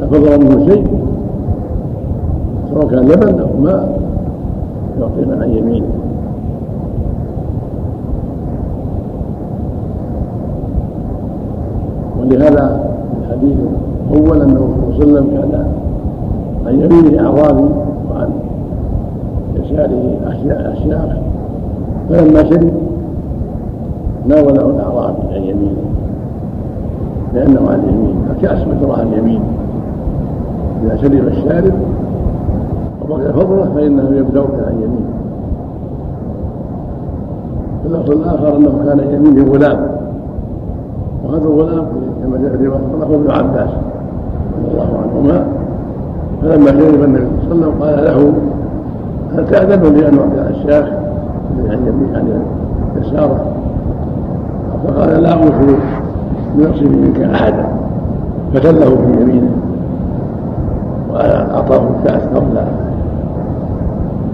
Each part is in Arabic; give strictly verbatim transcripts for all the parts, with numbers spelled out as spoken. يتفضل منه شيء سواء كان لبن أو ماء يعطينا عن يمينه. ولهذا الحديث أول أنه صلى الله عليه وسلم كان عن يمينه أعرابي وعن يساره أشياخ، فلما شرب ناوله الأعرابي عن يمينه لأنه عن يمينه، فكأس مجرى عن يمينه. إذا شرب الشارب وبقي فضله فإنه يبدأك عن يمينه. في اللفظ الآخر أنه كان عن يمينه غلام، وهذا الغلام كما جاء في رواية أخرى ابن عباس رضي الله عنهما، فلما شرب النبي صلى الله عليه وسلم قال له: هل تأذن لي أن أعطي الشاخ عن يساره؟ فقال: لا أوفي بنصبي منك أحدا، فكله في يمينه وأعطاه الكأس قبل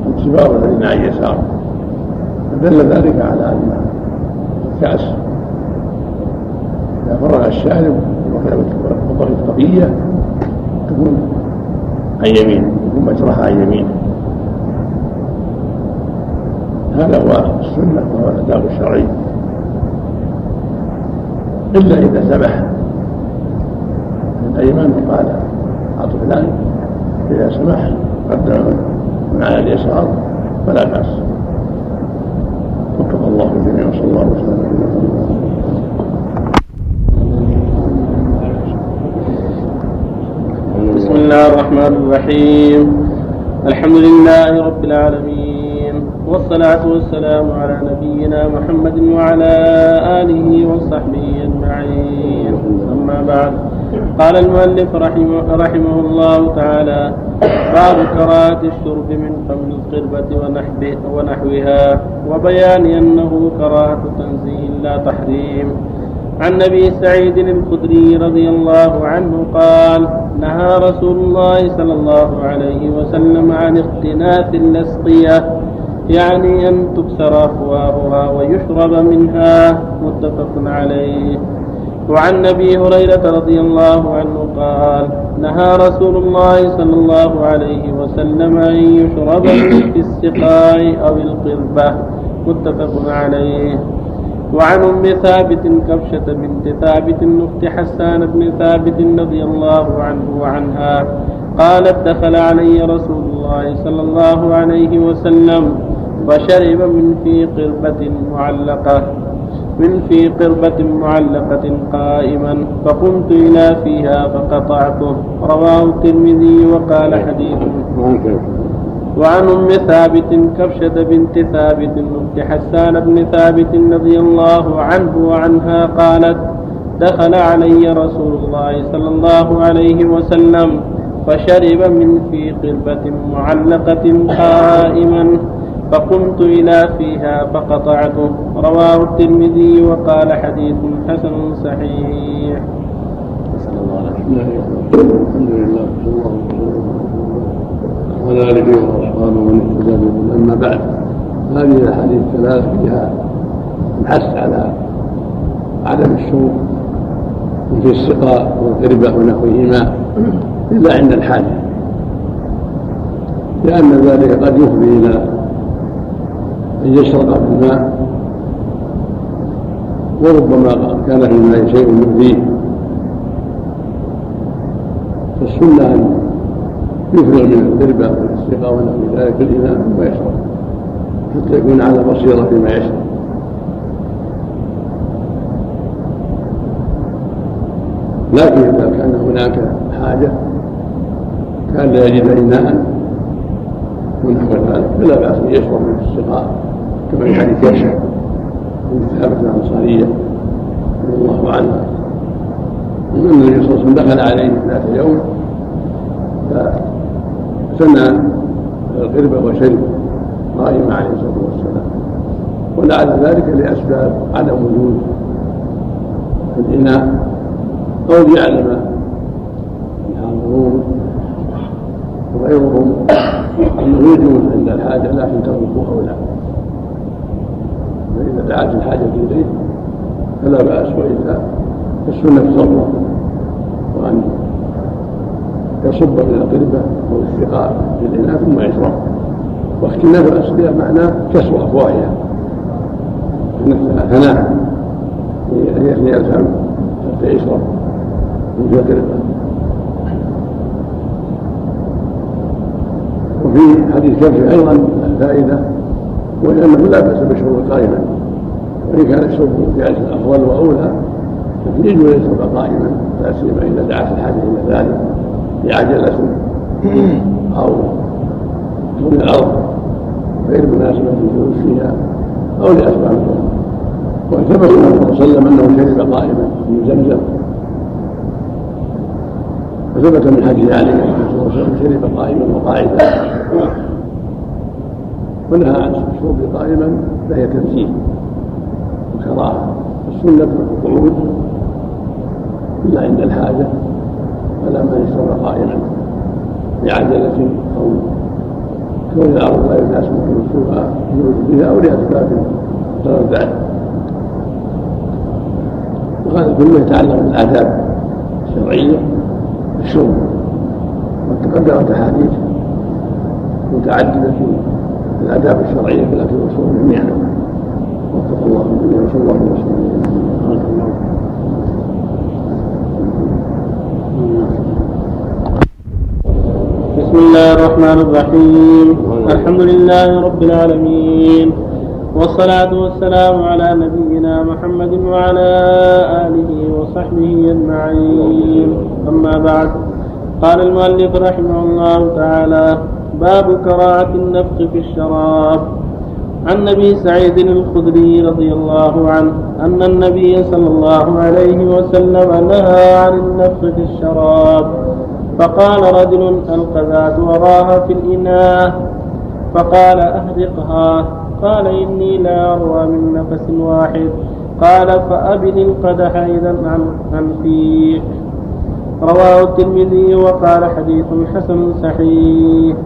انتباه الذين عن يساره. فدل ذلك على أن الكأس إذا فرغ الشارب وضغط الطبيعية تكون عن يمينه، تكون مجرحة عن يمينه. هذا هو السنة وهو الآداب الشرعي، إلا إذا سمح الأيمان قال أعطوا فلان، إذا سمح قدم من على اليسار فلا بأس. وفق الله جميعا، صلى الله عليه وسلم. بسم الله الرحمن الرحيم. الحمد لله رب العالمين، والصلاة والسلام على نبينا محمد وعلى آله وصحبه أجمعين. أما بعد، قال المؤلف رحمه, رحمه الله تعالى: باب كراهة الشرب من فم القربة ونحوها، وبيان أنه كراهة تنزيه لا تحريم. عن أبي سعيد الخدري رضي الله عنه قال: نهى رسول الله صلى الله عليه وسلم عن اختناث اللسقية، يعني أن تكسر أفواهها ويشرب منها، متفق عليه. وعن أبي هريرة رضي الله عنه قال: نهى رسول الله صلى الله عليه وسلم أن يشرب في السقاء أو القربة، متفق عليه. وعن أم ثابت كبشة بنت ثابت أخت حسان بن ثابت رضي الله عنه وعنها قالت: دخل علي رسول الله صلى الله عليه وسلم فشرب من في قربة معلقة من في قربة معلقة قائما، فقمت إلى فيها فقطعته، رواه الترمذي وقال حديث. وعن أم ثابت كبشة بنت ثابت أخت حسان بن ثابت رضي الله عنه وعنها قالت: دخل علي رسول الله صلى الله عليه وسلم فشرب من في قربة معلقة قائما، فقمت إلى فيها فقطعته، رواه الترمذي وقال حديث حسن صحيح. الحمد لله ولا لبي والأصحاب ومن اهتدى بهم. أما بعد، هذه الأحاديث الثلاث فيها الحث على عدم الشرب في السقاء والقربة ونحوهما إلا عند الحاجة، لأن ذلك قد يفضي إلى أن يشرب في الماء، وربما كان في الماء شيء مؤذيه. فالسنة أن يفرغ من القربة والسقاء ونحو ذلك الإناء ويشرب حتى يكون على بصيرة فيما يشرب. لكن إذا كان هناك حاجة كان لا يجد إناء ونحو ذلك فلا بأس أن يشرب من السقاء، كما في حديث كبشة بنت ثابت الأنصارية رضي الله عنها أن النبي صلى الله عليه وسلم دخل عليه ذات يوم فسنى القربة وشرب قائما عليه الصلاة والسلام، ولعل ذلك لأسباب عدم وجود الإناء أو ليعلم الحاضرون وغيرهم أنه يجوز عند الحاجة لكن تركوه أو لا، فإذا دعت الحاجة إليه فلا بأس، وإلا السنة تصرف وأن يصب من القربة أو الثقار في الإناء ثم يشرب. واختلاف الأصدياء معناه كسوة أفواهها ثناء يثني الفم حتى يشرب من القربة. وفي حديث كبش أيضا فائدة، وإنه لا بأس بالشرب قائما، وإن كان الشرب بأس أفضل وأولى فيجب أن يشرب قائما، لا سيما إذا دعت الحاجة إلى ذلك بعجلة أو من الأرض غير مناسبة للجلوس فيها أو لأسباب أخرى. واعتبر النبي صلى الله عليه وسلم أنه شرب قائما من زمزم، وثبت من حديث علي أنه صلى الله عليه وسلم شرب قائما وقاعدا، ونهى عن الشرب قائما فهي تنزيه وكراهة. السنة القعود إلا عند الحاجة، فلا ما يشرب قائما بعجلة أو كون الأرض لا يناسب الوصول بها أو لأسباب تردد. وهذا كله يتعلق بالآداب الشرعية الشرب، وتقدمت أحاديث متعددة في الآداب الشرعية في الأكل والشرب جميعا. واتقوا الله الجميع، وصلى الله وسلم. بسم الله الرحمن الرحيم. الحمد لله رب العالمين، والصلاة والسلام على نبينا محمد وعلى آله وصحبه أجمعين. أما بعد، قال المؤلف رحمه الله تعالى: باب كراهة النفخ في الشراب. عن أبي سعيد الخدري رضي الله عنه أن النبي صلى الله عليه وسلم نهى عن النفخ في الشراب، فقال رجل: القذات وراها في الإناء، فقال: أهرقها. قال: إني لا أروى من نفس واحد. قال: فأبن القدح إذا عن فيه. رواه الترمذي وقال: حديث حسن صحيح.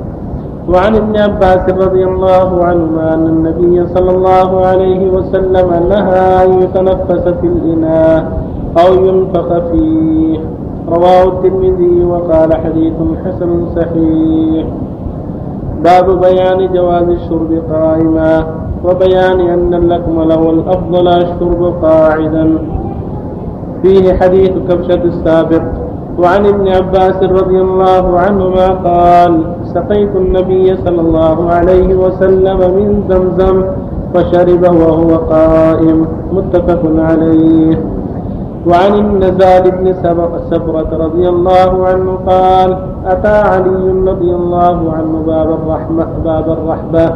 وعن ابن عباس رضي الله عنهما أن النبي صلى الله عليه وسلم نهى أن يتنفس في الإناء أو ينفخ فيه. رواه الترمذي وقال: حديث حسن صحيح. باب بيان جواز الشرب قائما، وبيان أن اللكم له الأفضل الشرب قاعدا. فيه حديث كبشة السابق. وعن ابن عباس رضي الله عنهما قال: سقيت النبي صلى الله عليه وسلم من زمزم فشرب وهو قائم. متفق عليه. وعن النزال بن سبرة رضي الله عنه قال: أتى علي رضي الله عنه باب الرحمة باب الرحبة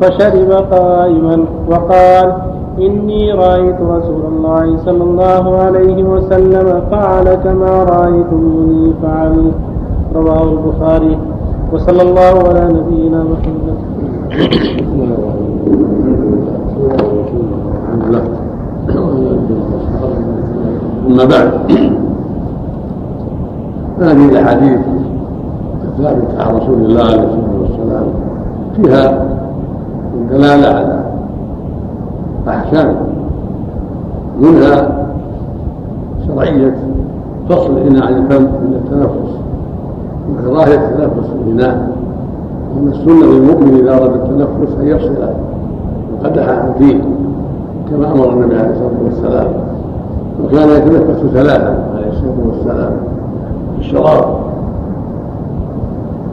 فشرب قائما، وقال: إني رأيت رسول الله صلى الله عليه وسلم فعل كما رأيتموني فعل. رواه البخاري. وصلى الله على نبينا محمد. أما بعد، هذه الأحاديث الثابتة عن رسول الله عليه الصلاة والسلام فيها دلالة على أحكام، منها شرعية فصل الإناء عن الفم من التنفس، وكراهية التنفس في الإناء، وأن السنة للمؤمن إذا أراد التنفس أن يفصل القدح عن فيه كما أمر النبي عليه الصلاة والسلام. وكان يتنفس ثلاثا عليه الصلاة والسلام في الشراب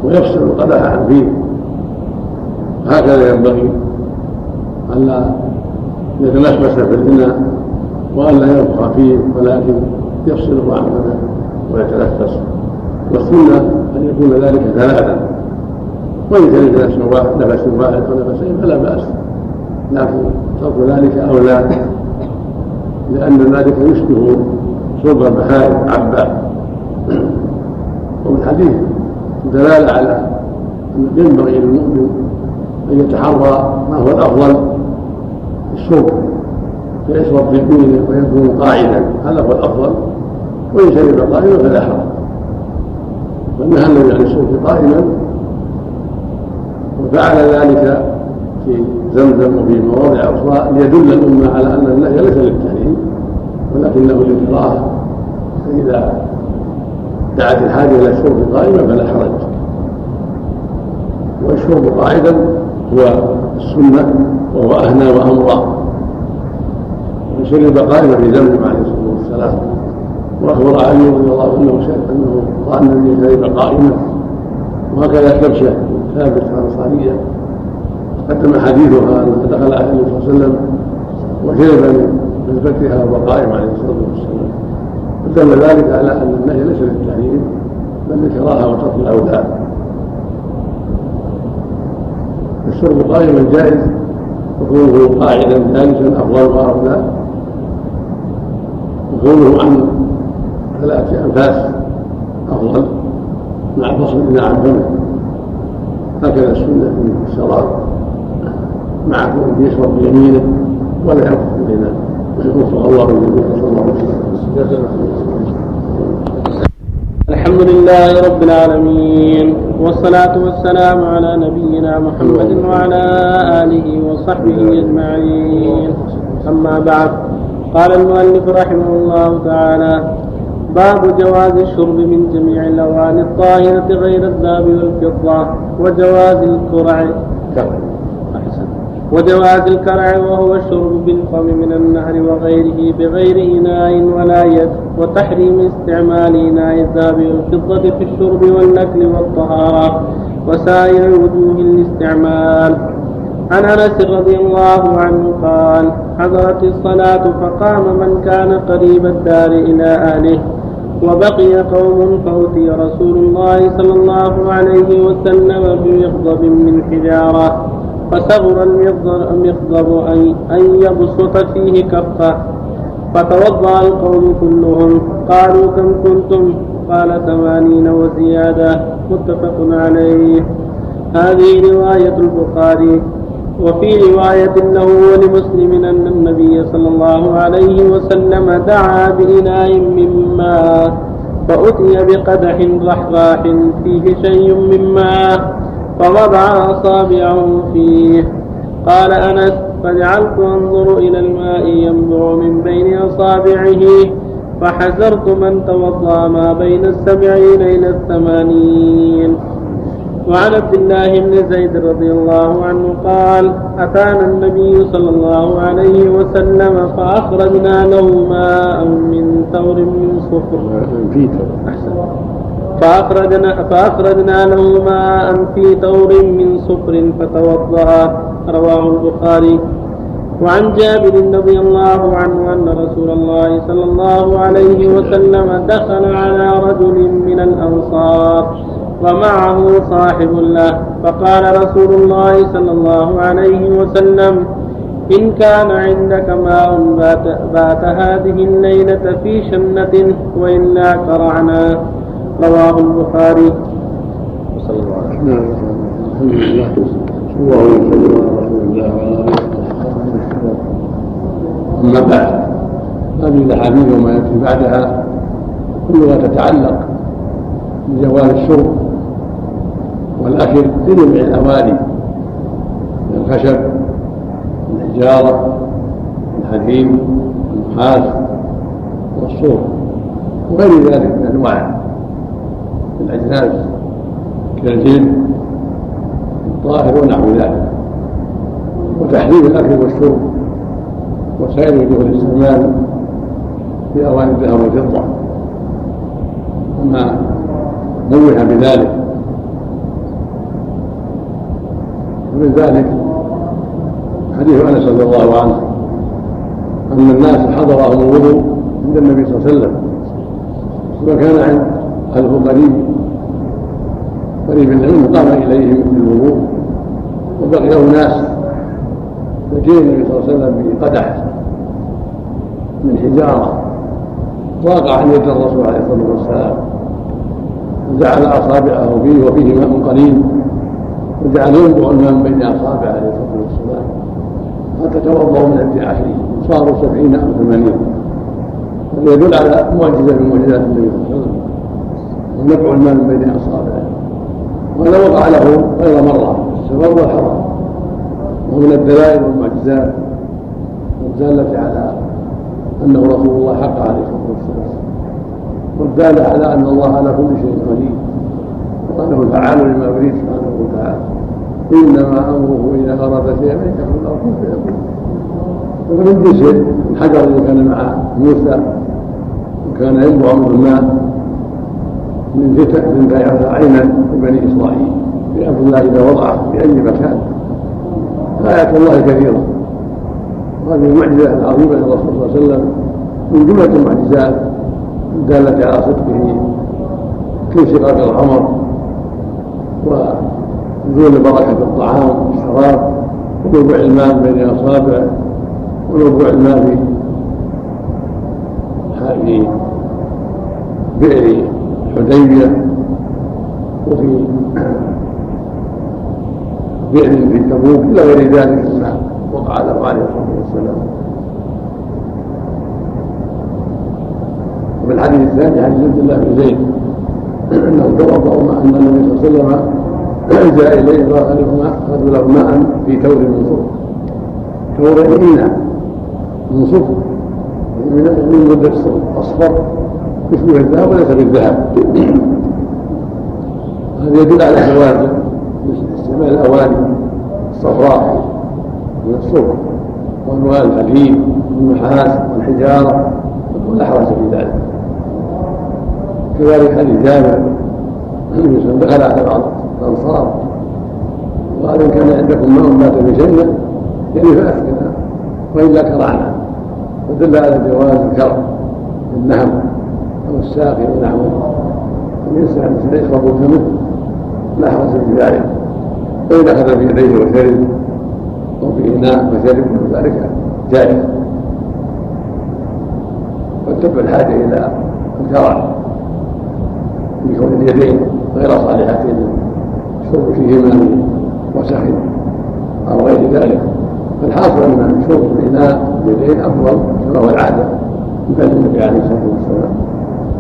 ويفصل القدح عن فيه. هكذا ينبغي ألا يتنفس في الإناء وألا يبقى فيه، ولكن يفصله عن فمه ويتنفس. والسنة أن يكون ذلك ثلاثا، وإن كان نفس واحد أو نفسين فلا بأس، لكن ترك ذلك أولى، لأن ذلك يشبه شرب المحارم عبا. ومن حديث دلالة على أن ينبغي للمؤمن أن يتحرى ما هو الأفضل الشرب، فيشرب بيمينه ويكون قاعدا، هذا هو الأفضل. وإن شرب قائما فلا حرج. فالنهى النبي عن الشرب قائما، وفعل ذلك في زمزم وفي مواضع أخرى ليدل الأمة على أن النهي ليس للتحريم، ولكنه للكراهة. فإذا دعت الحاجة إلى الشرب قائما فلا حرج. والشرب قاعدا هو السنة وهو أهنى وأمرى. وشرب قائما في زمزم عليه الصلاة والسلام، وأخبر علي رضي الله عنه أنه رأى النبي شرب قائما، وهكذا كبشة ثابت الأنصارية قدم حديثها أن دخل عليه النبي صلى الله عليه وسلم وشرب من نسبتها وقائما عليه الصلاة والسلام. فدل ذلك على أن النهي ليس للتحريم بل لكراهة وترك الأولاد. الشرب قائما جائز، وكونه قاعدا جالسا أفضل وأولى، وكونه عن ثلاثة أنفاس أفضل مع فصل إلى عن فمه، هكذا السنة في الصلاة مع كونه يشرب بيمينه ولا يحفظ بينه. الحمد لله رب العالمين، والصلاة والسلام على نبينا محمد وعلى آله وصحبه أجمعين. أما بعد، قال المؤلف رحمه الله تعالى: باب جواز الشرب من جميع الأواني الطاهرة غير الذهب والفضة، وجواز الكرع وجواز الكرع وهو الشرب بالفم من النهر وغيره بغير إناء ولا يد، وتحريم استعمال إناء الذهب والفضة في الشرب والنكل والطهارة وسائر وجوه الاستعمال. عن أنس رضي الله عنه قال: حضرت الصلاة فقام من كان قريب الدار إلى أهله، وبقي قوم فأتي رسول الله صلى الله عليه وسلم بمخضب من حجارة، فصغر المخضب أن يبسط فيه كفه، فتوضأ القوم كلهم. قالوا: كم كنتم؟ قال: ثمانين وزيادة. متفق عليه. هذه رواية البخاري. وفي رواية له ولمسلم أن النبي صلى الله عليه وسلم دعا بإناء من ماء، فأتي بقدح رحراح فيه شيء من ماء، فوضع أصابعه فيه. قال أنس: فجعلت أنظر إلى الماء ينبع من بين أصابعه، فحذرت من توضأ ما بين السبعين إلى الثمانين. وعن عبد الله بن زيد رضي الله عنه قال: أتانا النبي صلى الله عليه وسلم فأخرجنا له ماء من ثور من صفر فأخرجنا, فأخرجنا له ماء في ثور من صفر فتوضأ. رواه البخاري. وعن جابر رضي الله عنه أن رسول الله صلى الله عليه وسلم دخل على رجل من الأنصار ومعه صاحب له، فقال رسول الله صلى الله عليه وسلم: إن كان عندك ماء بات هذه الليلة في شنة، وإلا قرعناه. رواه البخاري. صلى الله عليه وسلم. الحمد لله. الله يسلمك ورحمة الله وبركاته. أما بعد، هذه الأحاديث وما يأتي بعدها كلها تتعلق بجواز الشرب والأكل في جميع الأواني، من الخشب والحجارة والحديد والنحاس والصور وغير ذلك من أنواع الأجناس كالجلد والطاهر ونحو ذلك. وتحريم الأكل والشرب وسائر وجوه الاستعمال في أواني الذهب والفضة. أما نوه بذلك، ومن ذلك حديث أنس رضي الله عنه أن الناس حضرهم الوضوء عند النبي صلى الله عليه وسلم، وكان عند أهله قريب قريب العلم، قام إليهم بالوضوء، وبقي أناس، فجاء النبي صلى الله عليه وسلم بقدح من حجارة واقع عن يد الرسول عليه الصلاة والسلام، وجعل أصابعه فيه وفيه ماء قليل، وجعل ينبع الماء بين أصابعه عليه الصلاة والسلام حتى توضأوا من عند عشرين صاروا سبعين أو ثمانين. هذا يدل على معجزة من معجزات النبي صلى الله عليه وسلم، ونبع الماء من بين أصابعه. وهذا وقع له غير مرة السبب والحرام، ومن الدلائل والمعجزات والدالة على أنه رسول الله حق عليه الصلاة والسلام، والدال على أن الله على كل شيء قدير وأنه فعال لما يريد سبحانه وتعالى. إنما أمره إذا أراد شيئا أن يقول له كن فيكون. ومن يمكن شيء الحجر الذي كان مع موسى وكان يجمع أمر الله من فتح من بايعة عينا لبني إسرائيل بأمر الله إذا وضعه في أي مكان. آيات الله كثيرة وهذه المعجزة العظيمة للرسول صلى الله عليه وسلم من جملة المعجزات الدالة على صدقه كانشقاق القمر ونزول بركة الطعام والشراب ونبع الماء بين أصابعه ونبع الماء في بئر حديبية وفي بئر في تبوك إلى غير ذلك مما وقع له عليه الصلاة والسلام. وفي الحديث الثاني حديث عبد الله بن زيد أنه توضأ مع أن النبي صلى الله عليه وسلم جاء إليه فأخذ له ماء في تور من صفر تور إينا من صفر من مدة أصفر يشبه الذهب وليس بالذهب. هذا يدل على جواز استعمال الأواني الصفراء من الصفر وأنواع الحديد والنحاس والحجارة ولا حرج في ذلك. كذلك حديث جابر دخل على بعض الأنصار وقال إن كان عندكم ماء مات بشيء يعني فأسكنا وإلا كرعنا، فدل على جواز الكرم النهم أو الساقي ونحوه أن يسأل يشرب فمه لا حرج في ذلك. فإذا أخذ في يديه وشرب أو في إناء وشرب وذلك جائز وتب الحاجة إلى الكرع بكون اليدين غير صالحتين شرب فيهما وسخ أو غير ذلك. فالحاصل أن شرب الإناء اليدين أفضل كما هو العادة بل النبي عليه الصلاة والسلام.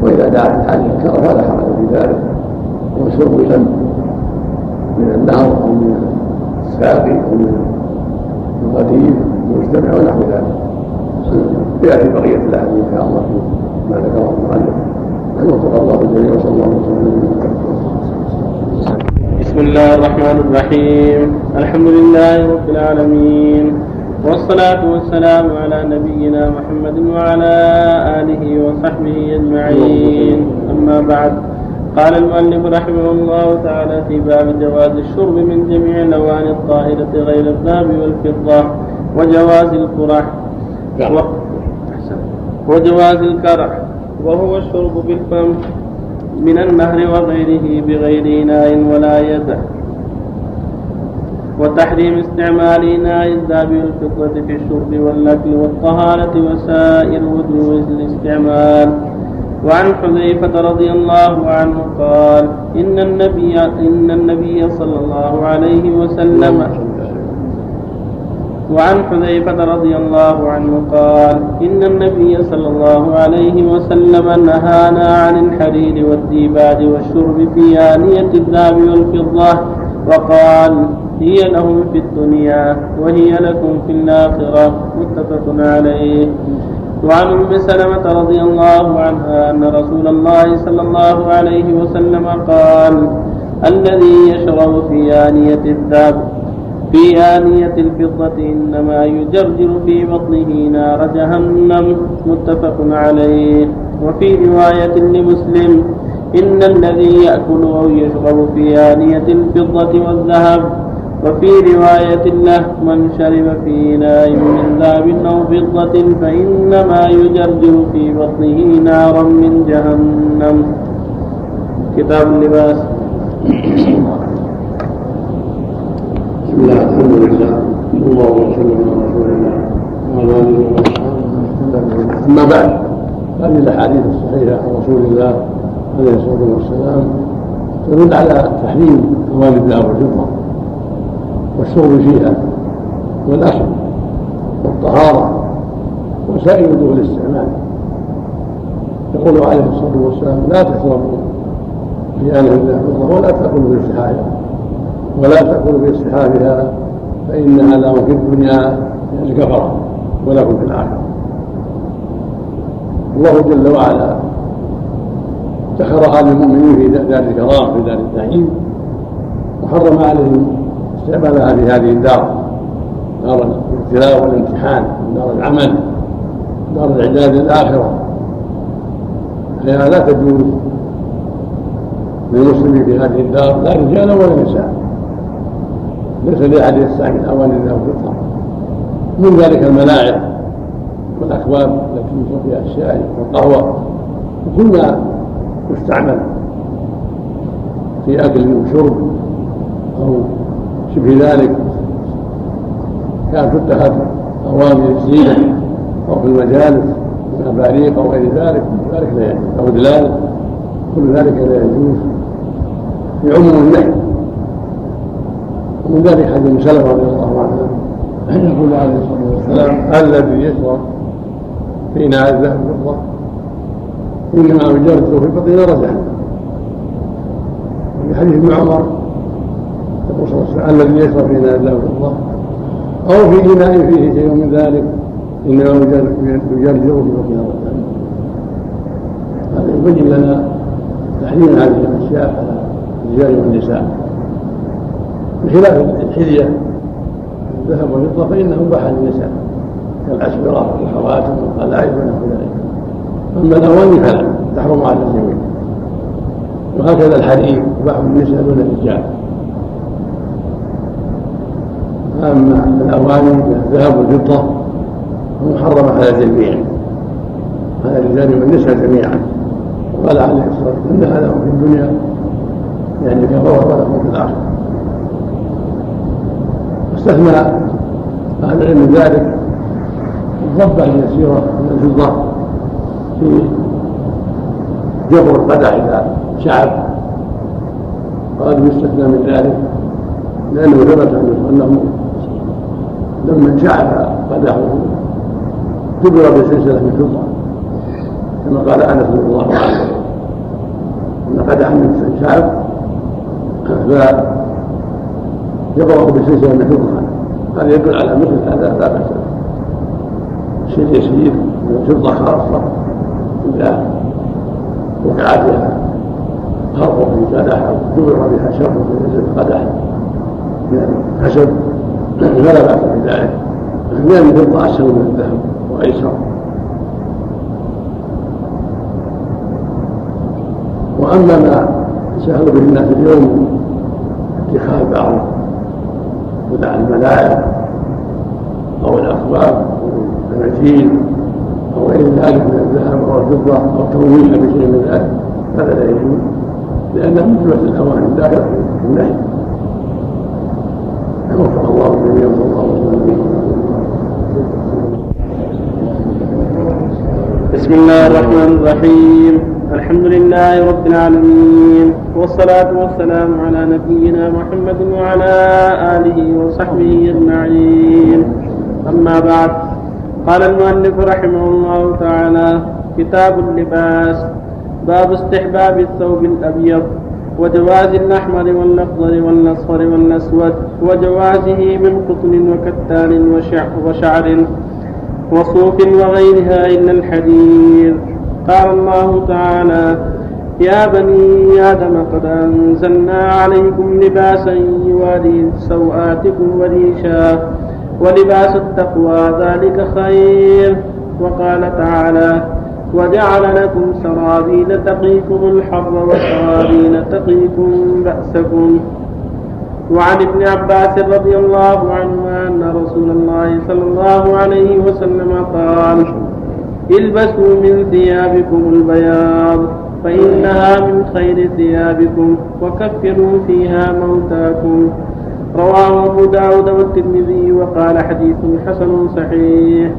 وإذا دعت الحاجة الكرع فلا حرج في ذلك، وشرب شم من النهر أو من الساقي أو من الغدير المجتمع ونحو ذلك. يأتي بقية الأهل إن شاء الله ما ذكره المؤلف. وصلى الله عليه وسلم. بسم الله الرحمن الرحيم. الحمد لله رب العالمين والصلاة والسلام على نبينا محمد وعلى آله وصحبه أجمعين. أما بعد، قال المؤلف رحمه الله تعالى في باب جواز الشرب من جميع الأواني الطاهرة غير الذهب والفضة وجواز القرح و... وجواز الكرح وهو الشرب بالفم من النهر وغيره بغير إناء ولا يده، وتحريم استعمال إناء الذهب والفضة في الشرب والأكل والطهارة وسائر وجوه الاستعمال. وعن حذيفة رضي الله عنه قال إن النبي إن النبي صلى الله عليه وسلم وعن حذيفة رضي الله عنه قال إن النبي صلى الله عليه وسلم نهانا عن الحرير والديباج والشرب في آنية الذهب والفضة وقال هي لهم في الدنيا وهي لكم في الآخرة، متفق عليه. وعن أم سلمة رضي الله عنها أن رسول الله صلى الله عليه وسلم قال الذي يشرب في آنية الذهب في آنية الفضة إنما يجرجر في بطنه نار جهنم، متفق عليه. وفي رواية لمسلم إن الذي يأكل أو يشرب في آنية الفضة والذهب. وفي رواية له من شرب في إناء من ذهب أو فضة فإنما يجرجر في بطنه نارا من جهنم. كتاب اللباس. بسم الله الحمد لله صلى الله وسلم على رسول الله وعلى اله وصحبه. اما بعد، هذه الاحاديث الصحيحه عن رسول الله عليه الصلاه والسلام تدل على تحريم اواني الذهب والفضه والشرب فيها والاكل والطهاره وسائر وجوه الاستعمال. يقول عليه الصلاه والسلام لا تشربوا في آنية الذهب والفضه ولا تاكلوا بافتحائها ولا تأكل باصطحابها فإنها لهم في الدنيا كفرة ولكم في الآخرة. الله جل وعلا سخرها للمؤمنين في دار الكرام في دار النعيم، وحرم عليهم استعمالها في هذه الدار، دار الابتلاء والامتحان، دار العمل، دار الاعداد للاخره. فهي لا تجوز للمسلم في هذه الدار لا رجال ولا نساء، ليس لاحد يستعمل اواني او فطره. من ذلك الملاعب والاكواب التي يشرب فيها الشاي والقهوه، وكل ما يستعمل في اكل وشرب او شبه ذلك، كانت تتخذ اوامر الزينه او في المجالس والمباريق او غير ذلك، كل ذلك لا يجوز، او دلال، كل ذلك لا يجوز في عموم النهي. ومن ذلك حديث ابن سلمة رضي الله عنه يقول عليه الصلاه والسلام: الذي يشرب في نار الذهب والفضه انما وجرته في بطن رزحه. وفي حديث ابن عمر يقول صلى الله عليه وسلم: الذي يشرب في نار الذهب والفضه او في اناء فيه شيء من ذلك انما وجرته في بطن رزحه. هذا يبين لنا تحريم هذه الاشياء على الرجال والنساء، بخلاف الحليه الذهب والفضة فإنه باح للنساء كالأسورة والخواتم والقلائد ونحو ذلك، أما الأواني فلا تحرم على الزوجين. وهكذا الحرير باح للنساء دون الرجال. أما الأواني الذهب والفضة فمحرمة على الجميع، على الرجال والنساء جميعا. وقال عليه الصلاة والسلام: إنها لهم في الدنيا يعني كفرة ولهم في الآخرة. استثنى اهل العلم من ذلك الضبه اليسيره من الفضه في جبر القدح اذا شعب، قالوا يستثنى من ذلك لانه ثبت انه لما شعب قدحه جبر بسلسله من فضه، كما قال انس رضي الله عنه ان قدحا من شعب يضرب بسلسله من فضه. هذا يدل على مثل هذا لا باس به، شيء يسير من فضه خاصه اذا وقع بها خرق في قدح او دور بها شر في قدح يعني حسب، فلا باس بذلك لان الفضه اسهل من الذهب وايسر. واما ما سهل به الناس اليوم اتخاذ بعض بدع الملاعب او الاكواب او التماثيل او غير ذلك من الذهب او الفضه او تمويلها بشيء من ذلك، هذا لا يجوز لانه مثل الاواني داخل في النهي. وفق الله الجميع صلى الله عليه وسلم. بسم الله الرحمن الرحيم. الحمد لله رب العالمين، والصلاة والسلام على نبينا محمد وعلى آله وصحبه أجمعين. أما بعد، قال المؤلف رحمه الله تعالى: كتاب اللباس. باب استحباب الثوب الأبيض وجواز الأحمر والأخضر والأصفر والأسود، وجوازه من قطن وكتان وشعر وصوف وغيرها إلا الحديد. قال الله تعالى: يا بني آدم قد أنزلنا عليكم لباسا يواري سوآتكم وريشا ولباس التقوى ذلك خير. وقال تعالى: وجعل لكم سرابيل تقيكم الحر وسرابيل تقيكم بأسكم. وعن ابن عباس رضي الله عنهما أن رسول الله صلى الله عليه وسلم قال: البسوا من ثيابكم البياض فإنها من خير ثيابكم وكفروا فيها موتاكم. رواه أبو داود والترمذي وقال حديث حسن صحيح.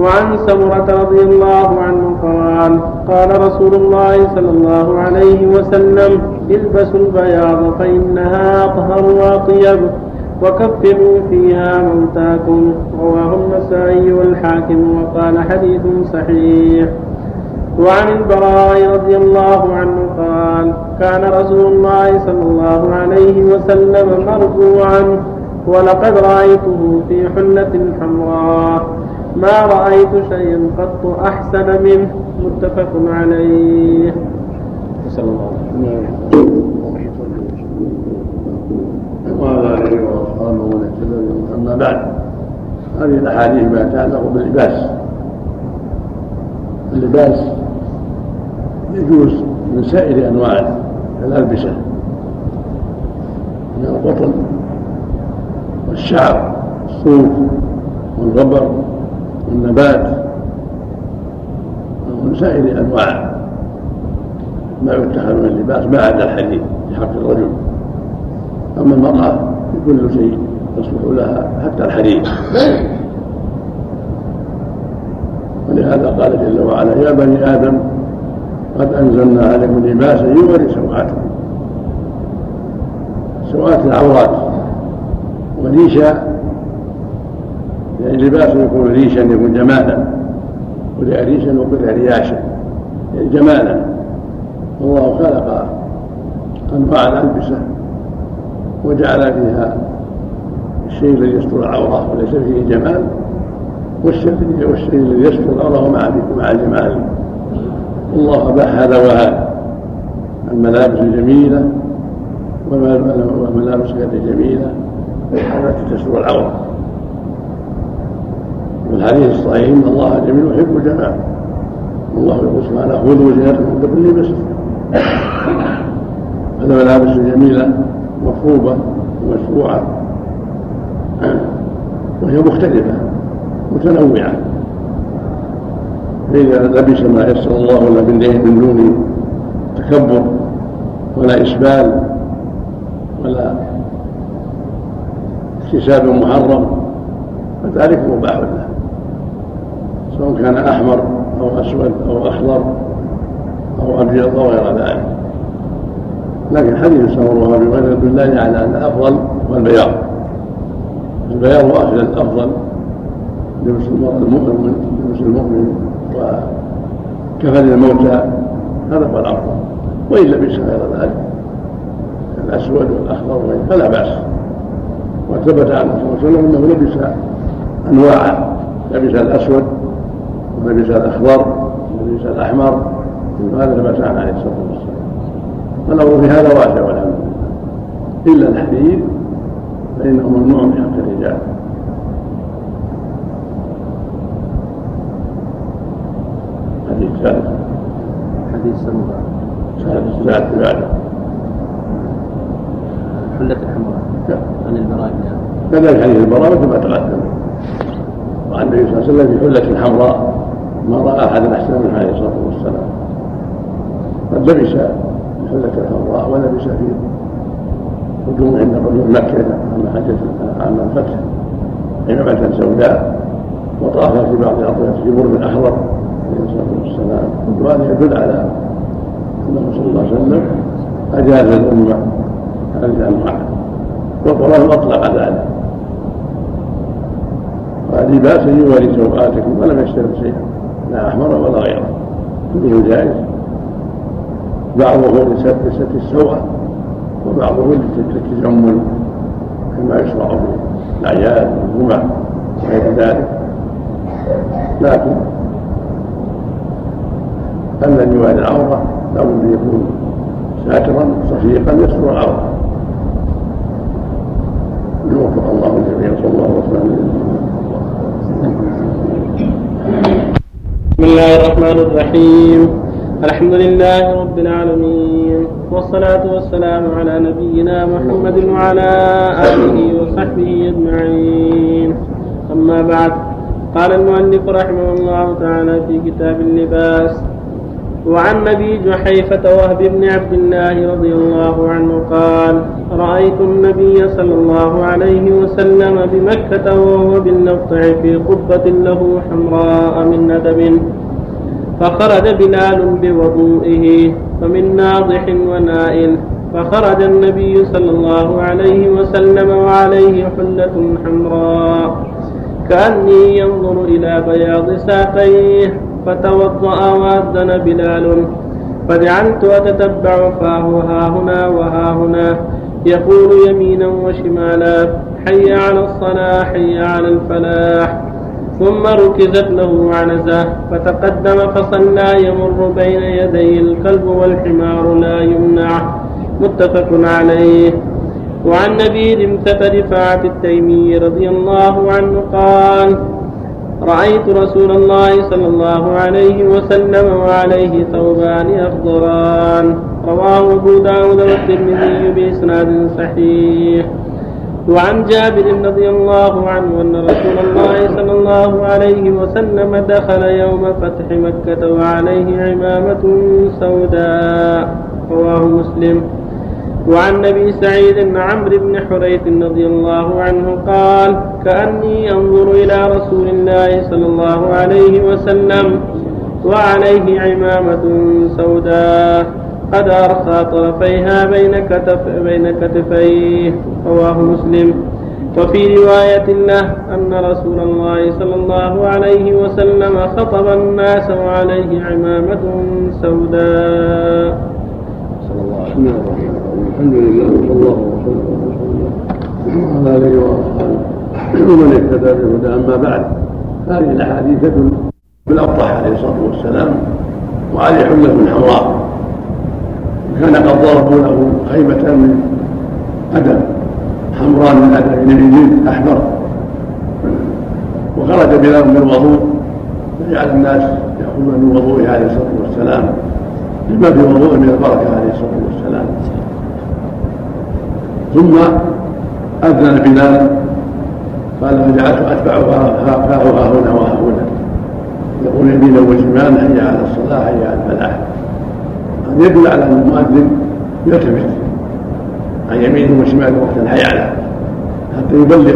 وعن سمرة رضي الله عنه قال: قال رسول الله صلى الله عليه وسلم: البسوا البياض فإنها أطهر وأطيب وكفروا فيها موتاكم. رواه النسائي والحاكم وقال حديث صحيح. وعن البراء رضي الله عنه قال: كان رسول الله صلى الله عليه وسلم مرفوعا: ولقد رأيته في حلة حمراء ما رأيت شيئا قط أحسن منه. متفق عليه. صلى الله عليه وسلم وعلى آله وأصحابه ومن اهتدى بهداه. أما بعد، هذه الأحاديث ما يتعلق باللباس. اللباس يجوز من سائر أنواع الألبسة، من القطن والشعر والصوف والربر والنبات ومن سائر أنواع ما يتخذ من اللباس ما عدا الحديد في حق الرجل. أما المرأة بكل شيء يصلح لها حتى الحديد، ولهذا قال جل وعلا: يا بني آدم قد أنزلنا عليكم لباسا يوري سوآتكم، سوآت العورات وليشا، لأن اللباس يكون ريشا يكون جمالا، ولأريشا يكون رياشا يعني جمالا. الله خلق أنواع الألبسة وجعل فيها الشيء الذي يستر العورة وليس فيه جمال، والشيء الذي يستر العورة مع الجمال. الله أباح هذا وهذا، الملابس الجميلة والملابس غير الجميلة التي تستر العورة. والحديث الصحيح: إن الله جميل يحب الجمال. الله يقول سبحانه: خذوا زينتكم عند كل مسجد. الملابس الجميلة مطلوبة ومشروعة، وهي مختلفة متنوعة، فإذا لبس ما يسر الله له من دون تكبر ولا إسبال ولا اكتساب محرم، فذلك مباح له، سواء كان أحمر أو أسود أو أخضر أو أبيض أو غير ذلك. لكن حديث سمروها بغير بالله على أن الأفضل هو البياض، البياض أهل الأفضل لبس المؤمن لبس المؤمن وكفن الموتى، هذا هو الأفضل. وإن لبس غير ذلك الأسود والأخضر فلا بأس. وثبت عن الرسول صلى الله عليه وسلم أنه لبس أنواع، لبس الأسود ولبس الأخضر ولبس الأحمر، وهذا لبس عن عليه الصلاة والسلام. فالأمر في هذا واسع والحمد لله، إلا الحديد فإنه ممنوع من حق الرجال. حديث ثالث حديث ثالث بعده حلة الحمراء عن البراء بن عازب، كذلك حديث البراء كما تقدم. وعن النبي صلى الله عليه وسلم في حلة الحمراء ما رأى أحد أحسن منه عليه الصلاة والسلام، قد لبس حلة الحمراء ولبس فيه هجوم عند قدوم مكة عام الفتح عمامة سوداء، وطاف في بعض الأطراف في برد أخضر عليه الصلاة والسلام. وهذا يدل على أنه صلى الله عليه وسلم أجاز الأمة هذه الأنواع، والقرآن أطلق ذلك: فلباس يواري سوآتكم، ولم يشترط شيئا لا أحمر ولا غيره، كله جائز. بعضه لسد السوء وبعضه للتجمل كما يشرع به الأعياد والجمع وغير ذلك. لكن أما النوال العورة لابد أن يكون ساترا صفيقا يستر العورة. يوفق الله الجميع، صلى الله وسلم. بسم الله الرحمن الرحيم. الحمد لله رب العالمين، والصلاة والسلام على نبينا محمد وعلى آله وصحبه أجمعين. أما بعد، قال المؤلف رحمه الله تعالى في كتاب اللباس: وعن أبي جحيفة وهب بن عبد الله رضي الله عنه قال: رأيت النبي صلى الله عليه وسلم بمكة وهو بالنفطع في قبة له حمراء من ندب، فخرج بلال بوضوئه فمن ناضح ونائل، فخرج النبي صلى الله عليه وسلم وعليه حلة حمراء كأني ينظر إلى بياض ساقيه، فتوضأ وأذن بلال، فجعلت أتتبع فاه هاهنا وهاهنا يقول يمينا وشمالا: حي على الصلاة، حي على الفلاح. ثم ركزت له عنزه فتقدم فصلى يمر بين يديه الكلب والحمار لا يمنع متفق عليه. وعن نبي ذمته رفاعة التيمي رضي الله عنه قال رأيت رسول الله صلى الله عليه وسلم وعليه ثوبان أخضران. رواه أبو داود والترمذي بإسناد صحيح. وعن جابر رضي الله عنه أن رسول الله صلى الله عليه وسلم دخل يوم فتح مكة وعليه عمامة سوداء. رواه مسلم. وعن نبي سعيد بن عمرو بن حريث رضي الله عنه قال كأني أنظر إلى رسول الله صلى الله عليه وسلم وعليه عمامة سوداء قد أرخى طرفيها بين كتف بين كتفيه. رواه مسلم. وفي رواية له أن رسول الله صلى الله عليه وسلم خطب الناس وعليه عمامة سوداء. صلى الله عليه وسلم. الحمد لله صلى الله وسلم وسلم على آله وأصحابه ومن اهتدى بهداه. أما بعد، هذه الأحاديث من أوضح عليه الصلاة والسلام وعليه حلة حمراء كان قد ضربوا له خيمة من أدم حمراء من أدم الإنجيل أحمر، وخرج بلال من الوضوء فجعل الناس يأخذون من وضوءه عليه الصلاة والسلام لما في وضوءه من البركة عليه الصلاة والسلام. ثم أذن بلال قال فجعلت أتبعها فاهها هنا وهنا يقول يمينا وشمالا هي على الصلاة هي على الفلاح. أن يدل على أن المؤذن يلتفت عن يمينه وشماله وقت الحيعلة حتى يبلغ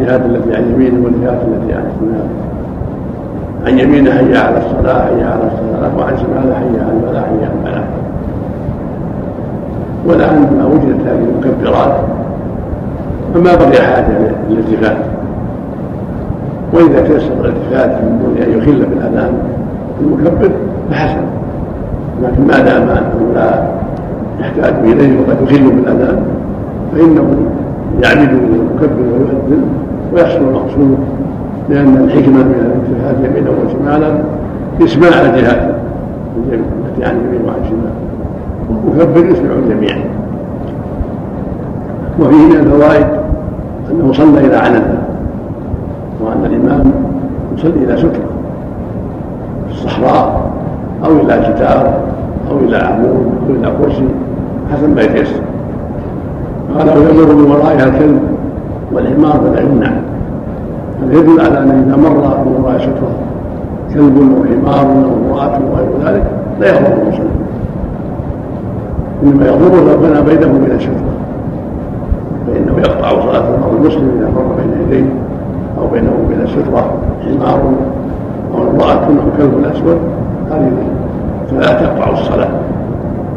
الجهات التي عن يمينه والجهات التي عن شماله. عن يمينه هي على الصلاة هي على الصلاة وعن شماله هي على الفلاح هي على الفلاح. والآن ما وجدت هذه المكبرات فما بقي حاجة للالتفات، وإذا تيسر الالتفات من دون أن يخل بالأذان المكبر فحسن، لكن ما دام أنه لا يحتاج إليه وقد يخل بالأذان فإنه يعمد للمكبر ويؤذن ويحصل المقصود، لأن الحكمة من الالتفات يمينا وشمالا إسماع الجهات التي عن يمين وعن شمال ومكبر يسمع الجميع. وفيه من الفوائد انه صلى الى عنزه وان الامام يصلي الى سكن في الصحراء او الى جدار او الى عمود او الى كرسي حسب ما يتيسر. قال ويمر من ورائها الكلب والحمار فلا يمنع. هذا يدل على ان اذا مر من وراء ستره كلب وحمار وامراه وغير ذلك لا يضر المصلي، انما يضره لو كان بينهم من الشتوى فانه يقطع صلاه المرء المسلم اذا مر بين يديه او بينه وبين الشتوى حمار او امراه او كلب اسود، هذه فلا تقطع الصلاه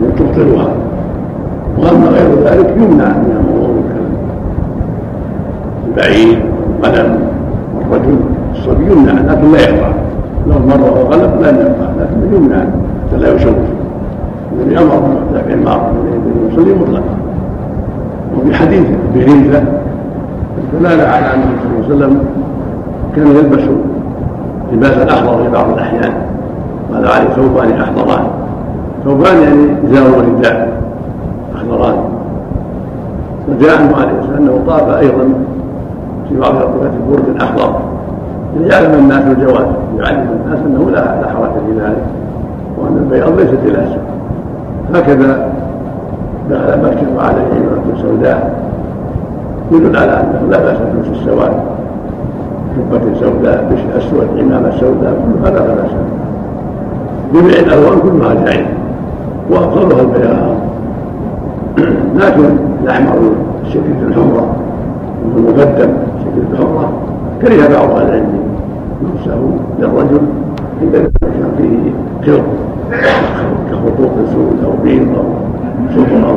بل تبطلها. واما غير ذلك يمنع من المرور الكلب البعيد والغنم والرجل الصبي يمنع، لكن لا يقطع. لو مر وغلب لا يقطع لكن يمنع حتى لا يشوش. الذي امر بمحتفع المعروف الذي يصلي مطلقا. وفي حديث بريده الدلاله على ان النبي صلى الله عليه وسلم كان يلبس لباسا اخضر في بعض الاحيان، قال عليه ثوبان اخضران. ثوبان يعني ازار ورداء اخضران. وجاء عنه عليه السلام انه طاف ايضا في بعض الركبات برد اخضر ليعلم الناس الجواز، يعلم الناس انه لا حرج في ذلك وان البياض ليست لازم. هكذا دخل مكة وعليه عمامة سوداء يدل على أنه لا بأس بلبس السواد، شبة سوداء بشر أسود عمامة سوداء كل هذا لا بأس، جميع الألوان كلها جائزة وأفضلها البياض، لكن الأحمر شديد الحمرة والمقدم شديد الحمرة كره بعض أهل العلم نفسه للرجل عندما كان فيه خلط كخطوط سود أو بيض أو صفر أو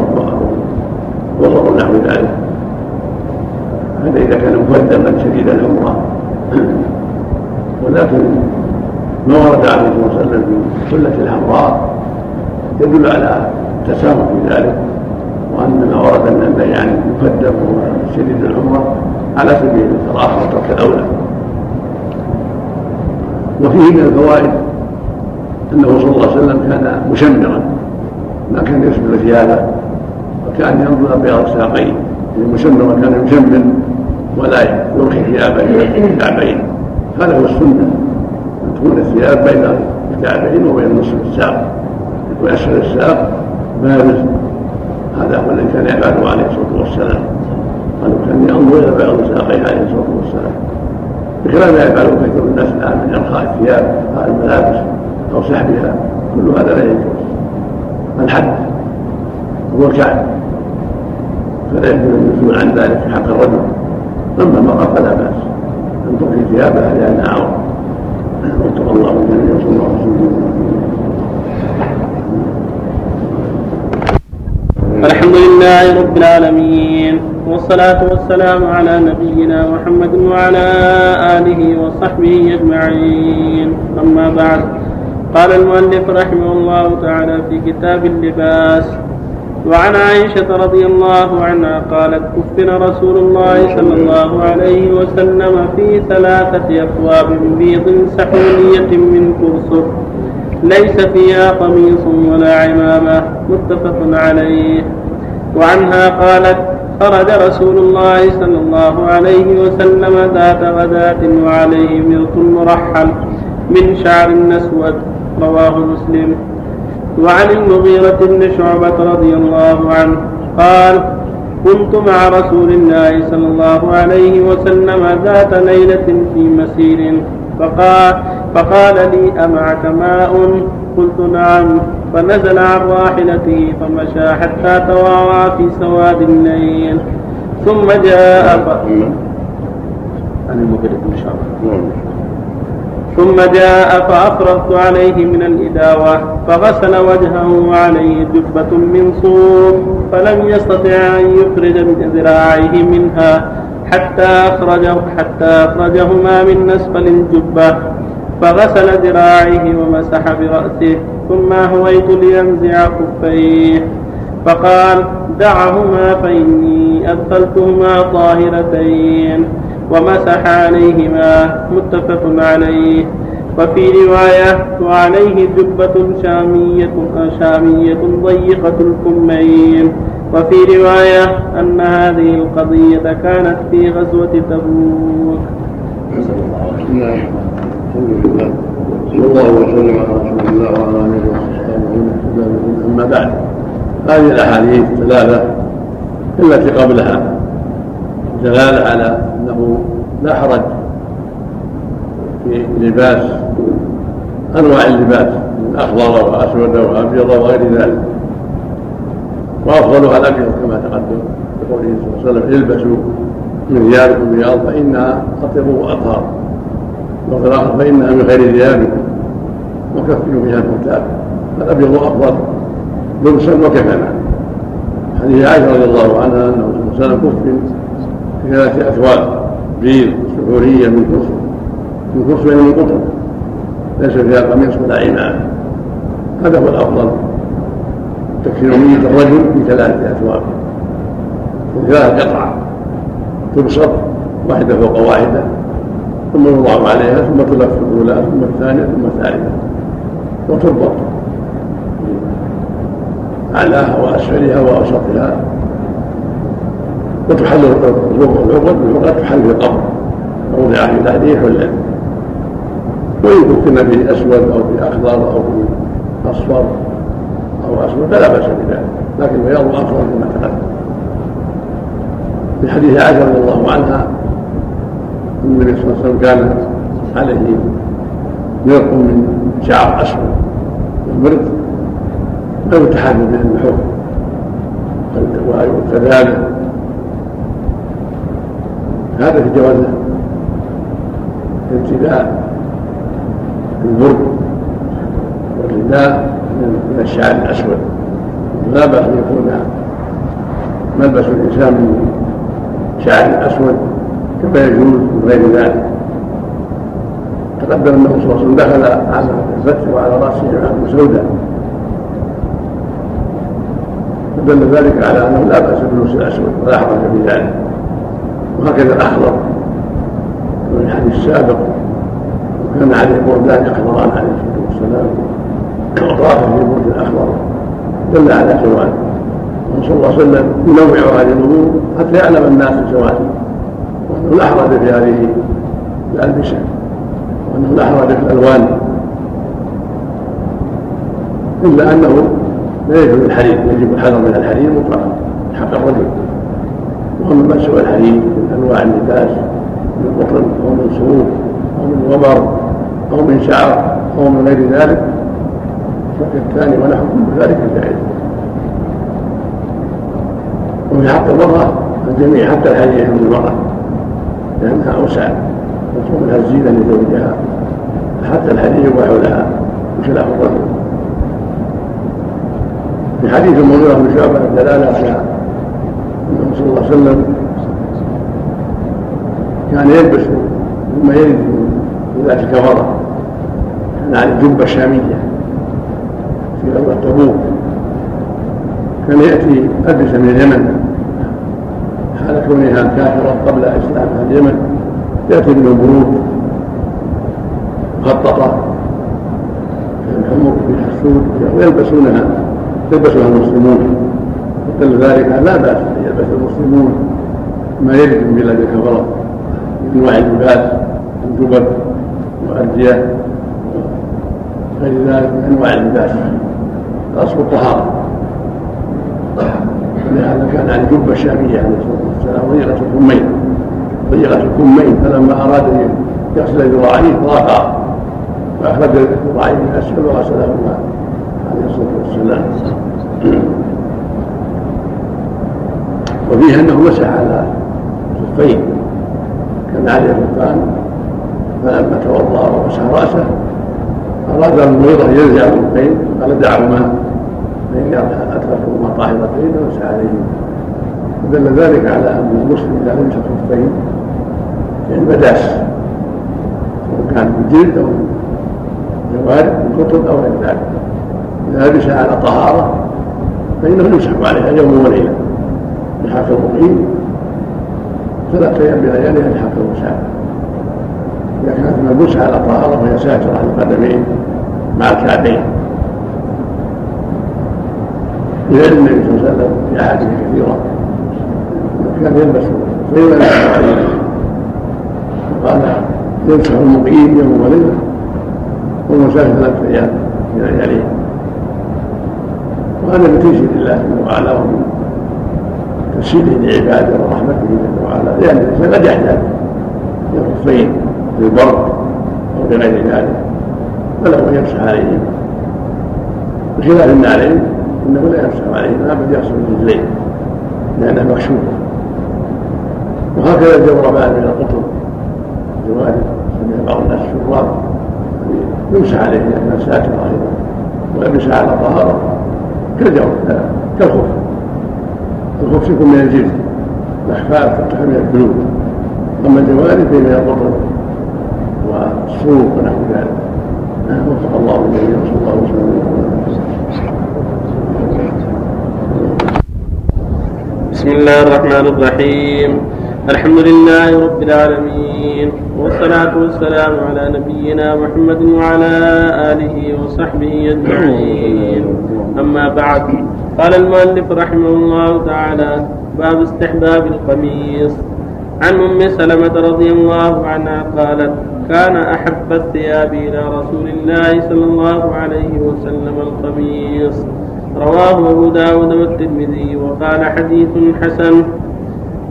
وغر نحو ذلك. هذا إذا كان مقدما شديدا الحمرة. ولكن ما ورد عليه الصلاة والسلام في سلة الحمراء يدل على التسامح في ذلك، وأن ما ورد أن النهي عن المقدم وشديد الحمرة على سبيل الصراحة وترك الأولى. وفيه من الفوائد انه صلى الله عليه وسلم كان مشمرا، ما كان يشمل في هذا، وكان ينظر بياض ساقيه، المشمر كان يشمل ولا يرخي ثيابين. هذا هو السنه، ان تكون الثياب بين الكعبين وبين نصف الساق، ويسفل الساق بارز. هذا هو الذي كان يفعله عليه الصلاه والسلام، قالوا كان ينظر الى بياض ساقيه عليه الصلاه والسلام، بكلام لا يفعله كثير الناس الان من ارخاء الثياب على الملابس او سحبها، كل هذا لا يجوز. الحد هو الكعب، فلا يمكن النزول عن ذلك في حق الرجل. اما المراه فلا باس ان ترخي ثيابها لانها عوره. واتقوا الله الجميع، صلى الله عليه وسلم. الحمد لله رب العالمين، والصلاه والسلام على نبينا محمد وعلى اله وصحبه اجمعين، اما بعد. قال المؤلف رحمه الله تعالى في كتاب اللباس: وعن عائشة رضي الله عنها قالت: كفن رسول الله صلى الله عليه وسلم في ثلاثة أثواب بيض سحولية من كرسر ليس فيها قميص ولا عمامة، متفق عليه. وعنها قالت: خرج رسول الله صلى الله عليه وسلم ذات غداة وعليه مرط مرحل من شعر أسود، رواه مسلم. وعن المغيرة بن شعبة رضي الله عنه قال: كنت مع رسول الله صلى الله عليه وسلم ذات ليلة في مسير، فقال, فقال لي: أمعك ماء؟ قلت: نعم. فنزل عن راحلته فمشى حتى تواوى في سواد الليل، ثم جاء فأمه عن المغيرة بن شعبة ثم جاء فأفرغت عليه من الإداوة، فغسل وجهه وعليه جبة من صوم، فلم يستطع أن يخرج من ذراعيه منها حتى أخرجه حتى أخرجهما من أسفل الجبة، فغسل ذراعيه ومسح برأسه، ثم هويت لينزع خفيه، فقال: دعهما فإني أدخلتهما طاهرتين، ومسح عليهما، متفق عليه. وفي رواية: وعليه جبة شامية شامية ضيقة الكمين. وفي رواية أن هذه القضية كانت في غزوة تبوك. نسأل الله العافية. صلى الله وسلم على رسول الله وعلى آله وصحبه. أما بعد، هذه الأحاديث الثلاثة التي قبلها دلالة على أنه لا حرج في لباس أنواع اللباس من أخضر وأسود وأبيض وغير ذلك، وأفضلها الأبيض كما تقدم بقوله صلى الله عليه وسلم: البسوا من ثيابكم البياض فإنها أطيب وأطهر، وفي الآخر فإنها من خير ثيابكم وكفنوا بها المرتاب. فالأبيض أفضل لبسا وكفنا. حديث عائشة رضي الله عنها أنه صلى الله عليه وسلم كفن ثلاثة أثواب بيض سحورية من كرسل من كرسل من قطن ليس فيها قميص ولا عمامة. هذا هو الأفضل، تكفير ميت الرجل بثلاثة أثواب وثلاث قطعة تبسط واحدة فوق واحدة، ثم يوضع عليها، ثم تلف الأولى ثم الثانية ثم الثالثة، وتربط أعلاها وأسفلها وأوسطها، وتحل العقد بالعقد تحل في القبر موضعها في تحديث والعلم، وإن كنا بأسود أو بأخضر أو بأصفر أو أسود فلا بأس بذلك، لكن البياض أفضل كما تقدم. في حديث عائشة رضي الله عنها أن النبي صلى الله عليه وسلم كان عليه مرق من شعر أسود، المرق لا يتحدث به النحو وكذلك هذا في جوازه الابتداء البرد والرداء من الشعر الأسود، لا بأس أن يكون ملبس الإنسان من شعر الأسود كما يجوز من غير ذلك. تقدم أنه صلى الله عليه وسلم دخل على الفتح وعلى رأسه عمامة سوداء، فدل ذلك على أنه لا بأس بلبس الأسود ولا حرج في ذلك. وهكذا الأحضر من الحديث السابق كان عليه بردان أخضران عليه الصلاة والسلام وأطرافه في برد أخضر دل على سواده، صلى الله عليه وسلم ينوع هذه الأمور حتى يعلم الناس سواده، وأنه الأحرز في هذه الألبسة، وأنه الأحرز في الألوان، إلا أنه لا يجب الحرير، يجب الحذر من الحرير مطلقا حق الرجل، وأما ما سوى الحرير من أنواع اللباس من قطن أو من صوف أو من غبر أو من شعر أو من غير ذلك فالثاني ونحو كل ذلك جائز، وفي حق المرأة الجميع حتى الحرير من المرأة لأنها أوسع وتكون لها الزينة لزوجها، حتى الحرير يباح لها بخلاف الرجل. في حديث المغيرة بن شعبة الدلالة على أنه صلى الله عليه وسلم كان يلبس مما يرد من ذات الكفرة، كان على الجبة الشامية في غزوة تبوك، كان يأتي ألبسة من اليمن حال كونها كافرة قبل إسلامها اليمن، يأتي من البرود مخططة في الحمر في الحسود ويلبسونها يلبسها المسلمون، وقبل ذلك لا بأس أن يلبس المسلمون ما يرد من بلاد الكفرة من أنواع اللباس والجبب والأردية وغير ذلك من أنواع اللباس الأصل الطهارة، لهذا كان عن الجبة الشامية عليه الصلاة والسلام ضيقة الكمين ضيقة الكمين فلما أراد أن يغسل ذراعيه رافع فأخرج ذراعيه من أسفل وغسلهما عليه الصلاة والسلام. وفيه أنه مسح على خفين، كان عليه خفان فلما توضأ ومسح رأسه أراد المغيرة أن ينزع الخفين قال دعهما فإني أتركهما طاهرتين ومسح عليهما، فدل ذلك على أن المسلم إذا لمس الخفين فإن بداس سواء كان من جلد أو من جوارب من قطن أو غير ذلك، إذا لبس على طهارة فإنه يمسح عليها يوم وليلة لحق المقيم ثلاثة أيام بلياليها لحق المسافر، إذا كانت ملبوسة على طهارة فهي ساترة على القدمين مع الكعبين، لأن النبي صلى الله عليه وسلم في أحاديث كثيرة كان يلبس ليلا وليلة وقال يمسح المقيم يوم وليلة والمسافر ثلاثة أيام بلياليها، وهذا بتيسير الله جل وعلا ومن تسهيله لعباده ورحمته جل وعلا، لان الانسان قد يحتاج الى خفين للبرد او لغير ذلك فله ان يمسح عليهم، بخلاف النعلين انه لا يمسح عليهم ما بد يحصل في الرجلين لانها مكشوفه، وهكذا الجوربان من القطن الجوارب سميها بعض الناس الشراب يمسح عليه لانها ساتره ايضا ويمسح على طهاره كالجواب كالخف، الخف يكون من الجلد الأحفاد تفتح من البلود، أما الجوارب فهي من القطن والصوف ونحو ذلك. وفق الله الجميع وصلى الله وسلم. بسم الله الرحمن الرحيم، الحمد لله رب العالمين، والصلاة والسلام على نبينا محمد وعلى آله وصحبه أجمعين، أما بعد. قال المؤلف رحمه الله تعالى: باب استحباب القميص. عن أم سلمة رضي الله عنها قالت: كان أحب الثياب إلى رسول الله صلى الله عليه وسلم القميص. رواه أبو داود والترمذي وقال حديث حسن.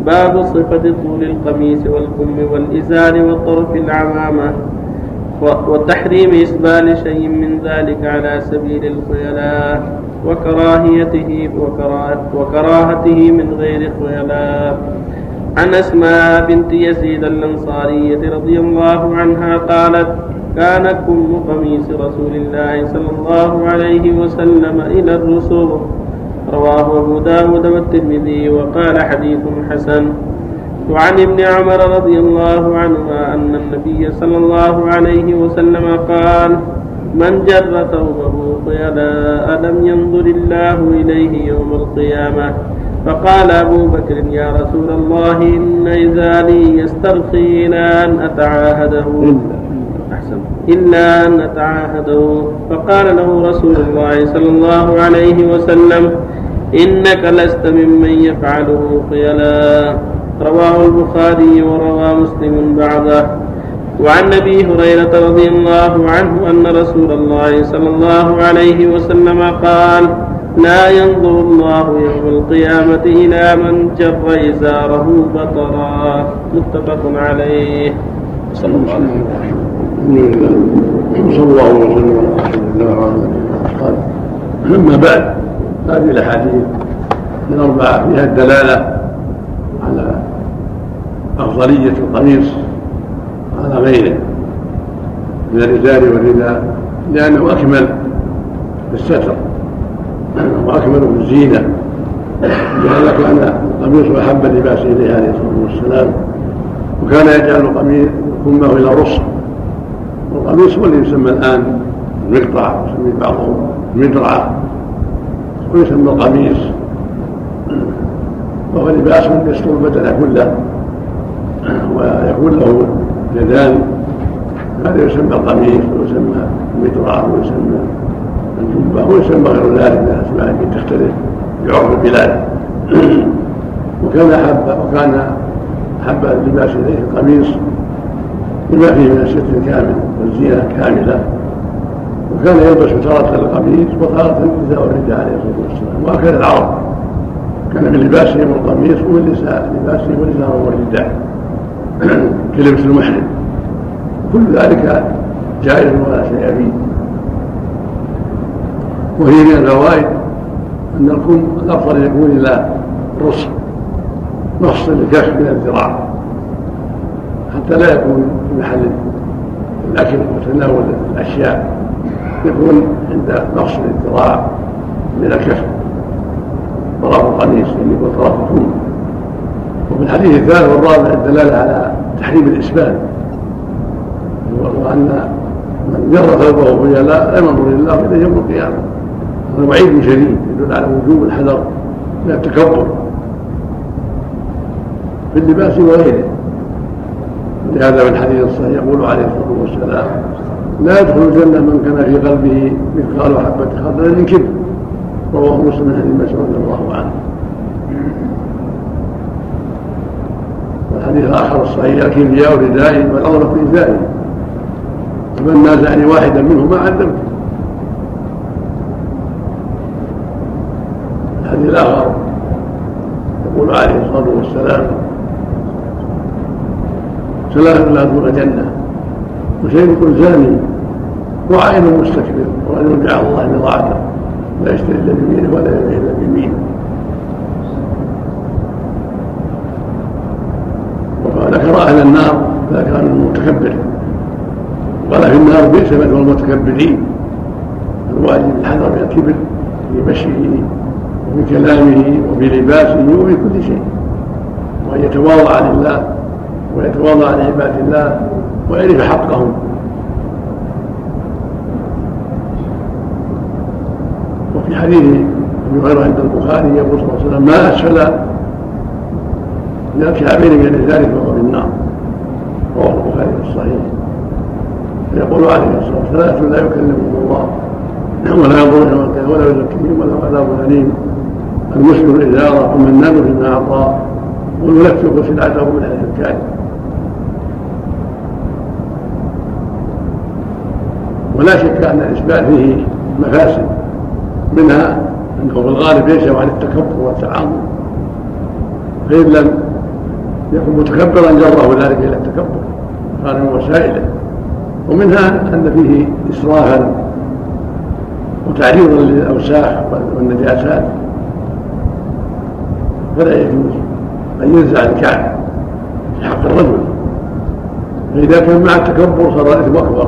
باب صفة طول القميص والكم والإزار والطرف العمامة وتحريم إسبال شيء من ذلك على سبيل الخيلاء وكراهيته وكراهته من غير خيلاء. عن أسماء بنت يزيد الأنصارية رضي الله عنها قالت: كان كم قميص رسول الله صلى الله عليه وسلم إلى الرسل. رواه أبو داود والترمذي وقال حديث حسن. وعن ابن عمر رضي الله عنهما أن النبي صلى الله عليه وسلم قال: من جر ثوبه خيلاء لم ينظر الله إليه يوم القيامة. فقال أبو بكر: يا رسول الله إن إزاري يسترخي إلى أن أتعاهده أحسن إلا أن نتعاهده. فقال له رسول الله صلى الله عليه وسلم إنك لست ممن يفعله خيلا. رواه البخاري وروى مسلم بعضه. وعن أبي هريرة رضي الله عنه أن رسول الله صلى الله عليه وسلم قال لا ينظر الله يوم القيامة إلى من جر إزاره بطرا. متفق عليه. صلى الله عليه وسلم. صلى الله عليه وسلم. أما بعد، هذه الأحاديث الأربعة فيها الدلالة على أفضلية القميص على غيره من الإزار والرداء، لأنه أكمل بالستر وأكمل بالزينة، لأنه كان القميص أحب اللباس إليه عليه الصلاة والسلام، وكان يجعل قميص كمه إلى الرص. والقميص هو اللي يسمى الآن المقطع، يسميه بعضهم المدرعة، ويسمى القميص، وهو لباس يستر البدن كله ويكون له يدان، هذا يسمى القميص ويسمى المدرعة ويسمى الجبة ويسمى غير ذلك من الأسماء التي تختلف بعرف البلاد. وكان أحب وكان أحب اللباس إليه القميص لما فيه من الستر الكامل والزينة الكاملة، وكان يلبس تارة القميص وتارة النساء والرداء عليه الصلاة والسلام. وهكذا العرب كان من لباسهم القميص ومن لباسهم والنساء والرداء كلبس المحرم، كل ذلك جائز ولا شيء فيه. وهي من الفوائد أن الكم الأفضل يكون إلى الرص، نص الكف من الذراع، حتى لا يكون في محل الأكل وتناول الأشياء، يكون عند نقص الذراع من الكف طرف القميص يعني وطرف الكم. وفي الحديث الثالث والرابع الدلاله على تحريم الاسبال، وان من جر ثوبه خيلاء لا ينظر الله اليه يوم القيامه. هذا وعيد شديد يدل على وجوب الحذر من التكبر في اللباس وغيره. ولهذا في الحديث الصحيح يقول عليه الصلاه والسلام لا يدخل الجنة من كان في قلبه مثقال حبة خردل من كبر. رواه مسلم من حديث مسعود رضي الله عنه. والحديث الآخر الصحيح الكبرياء ردائي والعظمة في إزاري، فمن نازعني واحدا منهما عذبته. الحديث الآخر يقول عليه الصلاة والسلام ثلاثة لا تدخل الجنة: وشيخ زاني، وعين مستكبر، وأن يدعى الله إلى ضاعته لا يشتري إلا بيمينه ولا يبيع إلا بيمينه. وذكر أهل النار فذكر المتكبر، وقال في النار بئس مثوى المتكبرين. الواجب الحذر من الكبر في مشيه وفي كلامه وفي لباسه وفي كل شيء، وأن يتواضع لله ويتواضع لعباد الله ويعرف حقهم. وفي حديث ابي هريره عند البخاري يقول صلى الله عليه وسلم ما اسفل الكعبين من الازار فهو في النار. رواه البخاري في الصحيح. فيقول عليه الصلاه والسلام ثلاث لا يكلمهم الله ولا يضرهم ولا يزكيهم ولا عذاب اليم: المسلم الازاره، ومنان بما اعطى، والملفق سلعته من اهل الكاذب. ولا شك أن الإسبال فيه مفاسد، منها أنه في الغالب ينشأ عن التكبر والتعامل، فإن لم يكن متكبرا جره ذلك إلى التكبر كان من وسائله. ومنها أن فيه إسرافا وتعريضا للأوساخ والنجاسات، فلا يجوز أن ينزع الكعب في حق الرجل، فإذا كان مع التكبر صار الإثم أكبر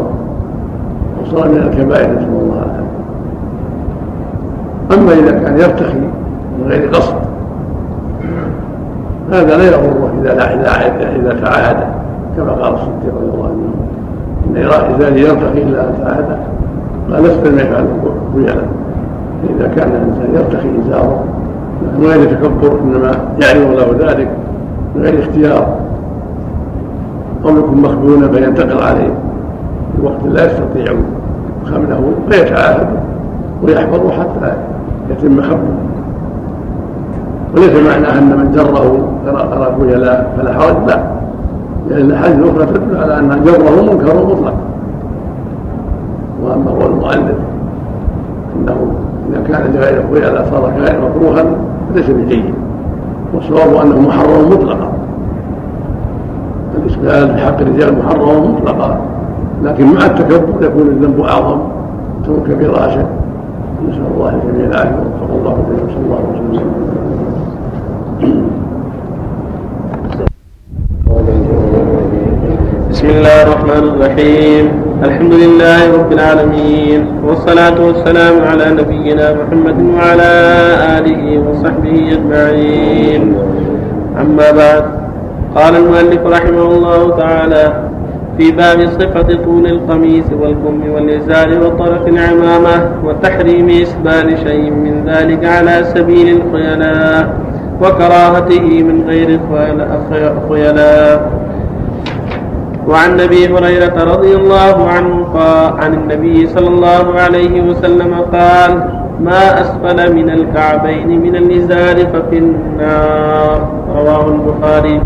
صار من الكبائر، نسأل الله العافية. أما إذا كان يرتخي من غير قصد هذا لا يضره إذا لا إذا تعاهد، كما قال الصديق رضي الله عنه إن إذا يرتخي إلا أن تعاهد فلست ما يفعل خيلا. إذا كان الإنسان يرتخي إزاره من غير تكبر إنما يعلم له ذلك من غير اختيار، قولكم مخبون فينتقل عليه وقت لا يستطيع خمله فيتعاهد ويحفظ حتى يتم خمله. وليس معناه ان من جره قرأ خجلاء فلا حرج، لا، لان الحديث الاخرى تدل على ان جره منكر مطلق. واما قول المؤلف انه اذا كان لغير خجلاء صار كائنا مكروها فليس بجيد، والصواب انه محرم مطلقا. الاشكال بحق الرجال محرم مطلقا، لكن مع التكبر يكون الذنب اعظم سواء كبير اشد. نسال الله جميع العافيه وفق الله وبارك صلى الله عليه وسلم. بسم الله الرحمن الرحيم. الحمد لله رب العالمين، والصلاة والسلام على نبينا محمد وعلى آله وصحبه أجمعين. أما بعد، قال المؤلف رحمه الله تعالى في باب صفة طول القميص والكم والإزار وطرف العمامة وتحريم إسبال شيء من ذلك على سبيل الخيلاء وكراهته من غير الخيلاء. وعن أبي هريرة رضي الله عنه قال عن النبي صلى الله عليه وسلم قال: ما أسفل من الكعبين من الإزار ففي النار. رواه البخاري.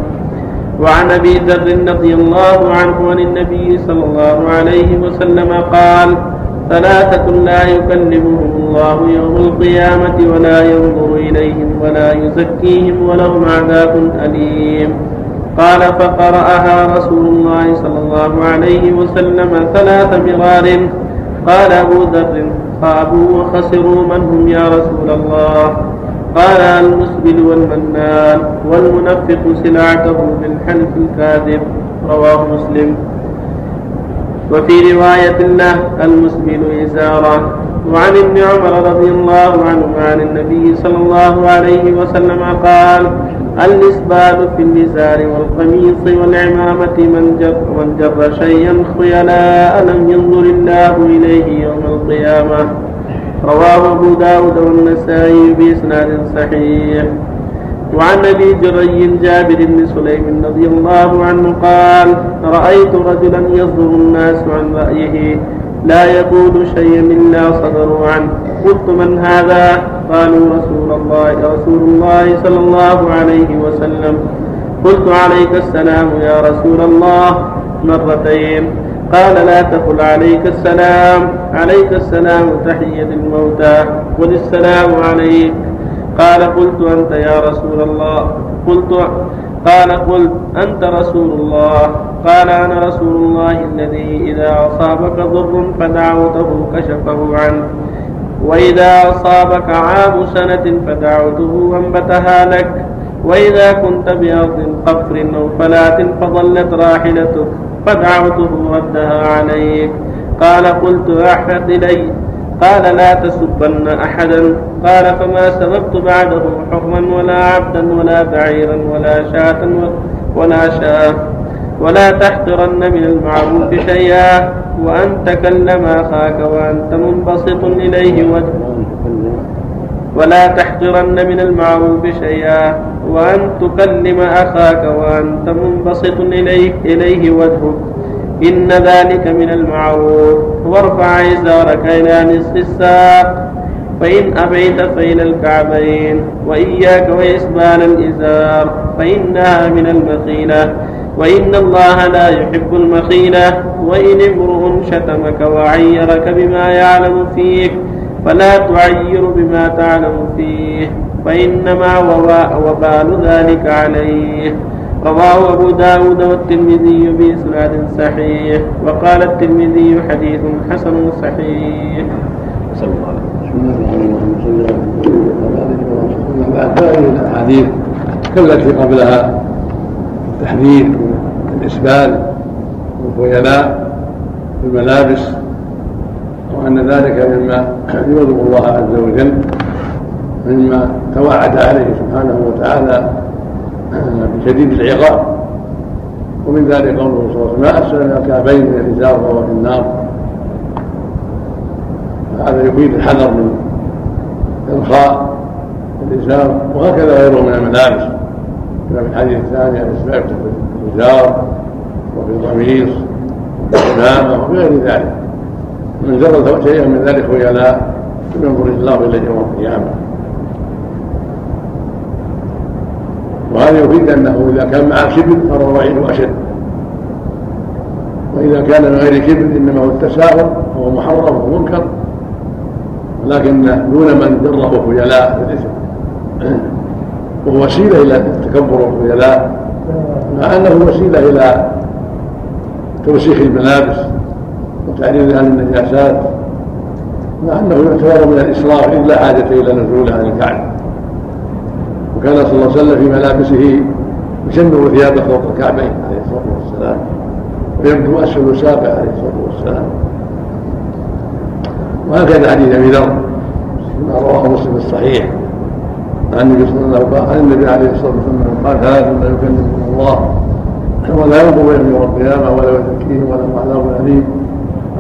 وعن أبي ذر رضي الله عنه عن النبي صلى الله عليه وسلم قال: ثلاثة لا يكلمهم الله يوم القيامة ولا ينظر إليهم ولا يزكيهم ولهم عذاب أليم. قال فقرأها رسول الله صلى الله عليه وسلم ثلاث مرار. قال أبو ذر: خابوا وخسروا من هم يا رسول الله؟ قال: المسبل والمنان والمنفق سلعته بالحلف الكاذب. رواه مسلم. وفي رواية له: المسبل إزارا. وعن ابن عمر رضي الله عنهما عن النبي صلى الله عليه وسلم قال: الإسبال في الإزار والقميص والعمامة من جر, من جر شيئا خيلاء لم ينظر الله إليه يوم القيامة. رواه أبو داود والنسائي بإسناد صحيح. وعن أبي جرى جابر بن سليم رضي الله عنه قال: رأيت رجلا يصدر الناس عن رأيه لا يقول شيئا إلا صدروا عنه. قلت: من هذا؟ قالوا: رسول الله رسول الله صلى الله عليه وسلم. قلت: عليك السلام يا رسول الله مرتين. قال: لا تقل عليك السلام، عليك السلام تحية الموتى، قل السلام عليك. قال: قلت أنت يا رسول الله؟ قلت قال قلت أنت رسول الله؟ قال: أنا رسول الله الذي إذا أصابك ضر فدعوته كشفه عنك، وإذا أصابك عام سنة فدعوته وأنبتها لك، وإذا كنت بأرض قفر أو فلاة فضلت راحلتك فدعوته ردها عليك. قال: قلت أحد إلي؟ قال: لا تسبن أحدا. قال: فما سببت بعده حرما ولا عبدا ولا بعيرا ولا شاة ولا شاة ولا تحقرن من المعروف شيئا، وأن تكلم أخاك وأنت منبسط إليه وجهك، ولا تحقرن من المعروف شيئا، وأن تكلم أخاك وأنت منبسط إليه, إليه وجهك، إن ذلك من المعروف. وارفع إزارك إلى نصف الساق، فإن أبيت فإلى الكعبين، وإياك وإسبال الإزار فإنها من المخيلة، وإن الله لا يحب المخيلة. وإن امرؤ شتمك وعيرك بما يعلم فيك فلا تعير بما تعلم فيه، فإنما وبال ذلك عليه. رواه أبو داود والترمذي بإسناد صحيح. وقال الترمذي: حديث حسن صحيح. صلى الله عليه وسلم. بعد هذه الأحاديث التي قبلها التحذير والإسبال والخيلاء في الملابس، وأن ذلك مما يغضب الله عز وجل، مما توعد عليه سبحانه وتعالى بشديد العقاب. ومن ذلك قوله صلى الله عليه وسلم: ما أسفل الكعبين من الإزار فهو في النار. هذا يفيد الحذر من إرخاء الإزار، وهكذا غيره من الملابس، كما في الحديث الثاني: الإسبال في الإزار وفي القميص والإمامة وغير ذلك. من جرد شيئا من ذلك وهي لا ينظر الله إلى يوم القيامة. وهذا يفيد أنه إذا كان معه كبر فهو الوعيد أشد، وإذا كان من غير كبر إنما هو التساهل هو محرم ومنكر، لكن دون من جره خيلاء بالإثم وهو وسيلة إلى التكبر والخيلاء، مع أنه وسيلة إلى توسيخ الملابس وتعريض عن النجاسات، مع أنه يعتبر من الإسراف إذ لا حاجة إلى نزوله عن الكعب. وكان صلى الله عليه وسلم في ملابسه يشنر ثيابه فوق الكعبين عليه الصلاة والسلام، ويبدو أسفل ساقه عليه الصلاة والسلام. وهكذا حديث أبي ذر ما رواه مسلم الصحيح عن النبي عليه الصلاة والسلام قال: ثلاث لا يكلمهم الله ولا ينظر إليهم يوم القيامة ولا يزكيهم ولهم عذاب أليم،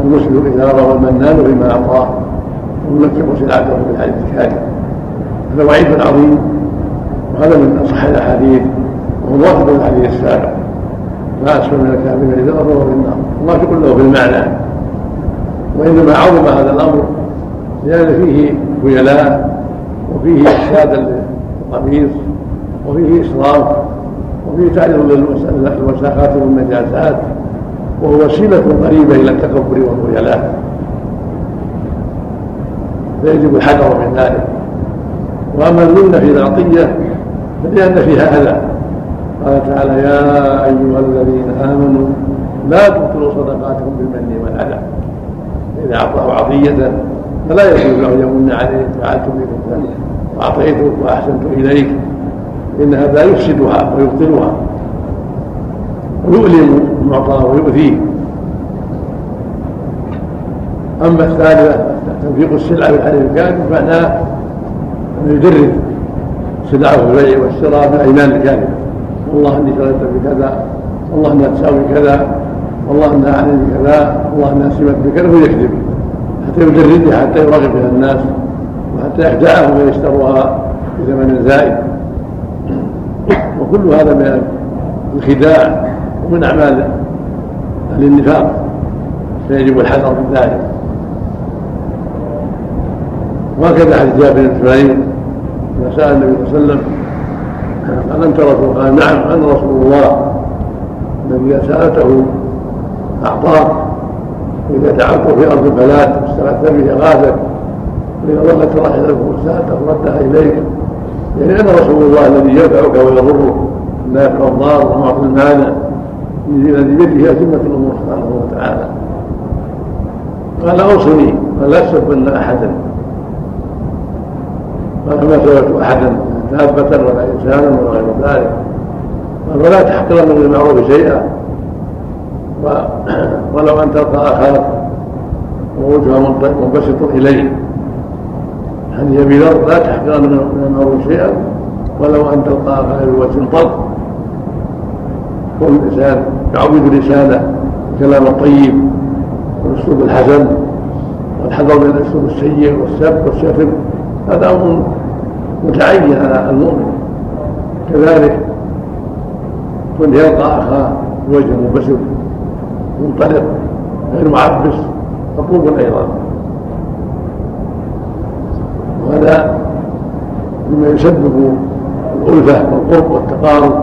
المسلم إزاره والمنان بما أعطاه ويمتع سلعته بالحديث الكاذب. هذا وعيد عظيم، وهذا من أصح الأحاديث وهو موافق للحديث السابق: لا أسفل من الكاذبين إزاره والمنان. الله كله في المعنى، وإنما عظم هذا الأمر لأن فيه خيلاء وفيه إفساد القميص وفيه إسراف وفيه تعرض للوساخات والنجاسات، وهو وسيلة قريبة إلى التكبر والخيلاء، فيجب الحذر من ذلك. وأما الذل في العطية فلأن فيها أذى، قال تعالى: يا أيها الذين آمنوا لا تبطلوا صدقاتكم بالمن والأذى. إذا أعطاه عطية فلا يجوز له أن يمن عليك فعلت بك وأعطيتك وأحسنت إليك، إن هذا يفسدها ويبطلها ويؤلم المعطى ويؤذيه. أما الثالثة تنفيق السلعة بالحلف الكاذب فمعناه أن يجرد سلعه بالبيع والشراء من أيمان الكاذب: والله إني شريت بكذا، والله إنها تساوي كذا، والله إنها عليك كذا، والله إنها سمت بكذا، ويكذب حتى يجردها حتى يراغب بها الناس وحتى يخدعهم ويشتروها بثمن زائد. وكل هذا من الخداع ومن أعمال أهل النفاق، فيجب الحذر من ذلك. وهكذا حديث جابر بن سليم لما سأل النبي صلى الله عليه وسلم: ألم تر رسول؟ قال: نعم أنا رسول الله. الذي سألته أعطاك، وإذا دعوته في أرض البلاد استغاثت به أغاثك، وإذا ضلت راحلته سألته ردها إليك. يعني أنا رسول الله الذي ينفعك ويضرك، لا يفعل الضار وما أعطي المانع، الذي بيده أتمة الأمور سبحانه وتعالى. قال: أوصني. قال: لا تسبن أحدا. قال: ما سويت أحدا دابة ولا إنسانا ولا غير ذلك. قال: ولا تحقرن من المعروف شيئا، ولو أن تلقى أخاك ووجهه منبسط إليه. هذه أبي ذر: لا تحقرن من المعروف شيئا ولو أن تلقى أخاك بوجه طلق. كل إنسان يعود لسانه الكلام الطيب والأسلوب الحسن، والحذر من الأسلوب السيء والسب والشتم، هذا أمر متعين على المؤمن. كذلك كن يلقى أخاه بوجه مبسط منطلق غير معبس مطلوب أيضا، وهذا مما يسبب الألفة والقرب والتقارب.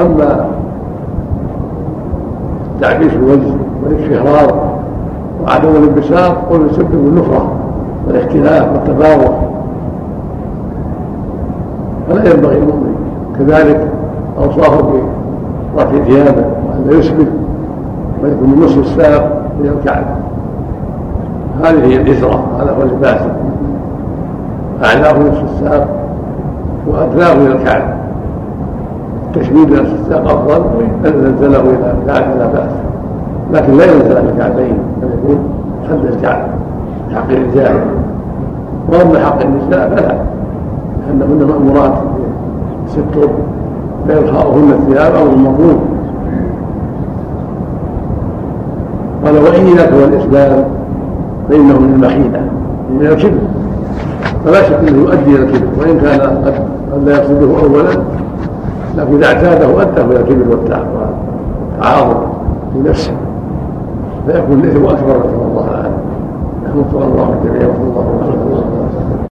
أما تعبيش الوجه والإشهار وعدم الانبساط قد يسبب النفرة والاختلاف والتباغض، فلا ينبغي المؤمن. كذلك أوصاه برفع ثيابه وأن يسبل ويكون من نصف الساق إلى الكعب. هذه هي الإزرة، هذا هو اللباس، أعلاه نصف الساق وأدناه إلى الكعب. التشميد نصف الساق أفضل، وإن نزله إلى الكعب لا بأس، لكن لا ينزل إلى الكعبين بل يكون حد الكعب حق الرجال. وأما حق النساء فلا، لأنهن مأمورات ستر لا يرخاؤهن الثياب أو المرغوب. قال: وإياك والإسلام فإنه من المخيلة من الكبر، فلا شك أنه يؤدي إلى الكبر، وإن كان قد لا يقصده أولا، لكن إذا اعتاده أداه إلى الكبر والتعاظم في نفسه. فيكون له أكبر، نسأل الله عنه. نحمد الله الجميع وصلى الله عليه وسلم.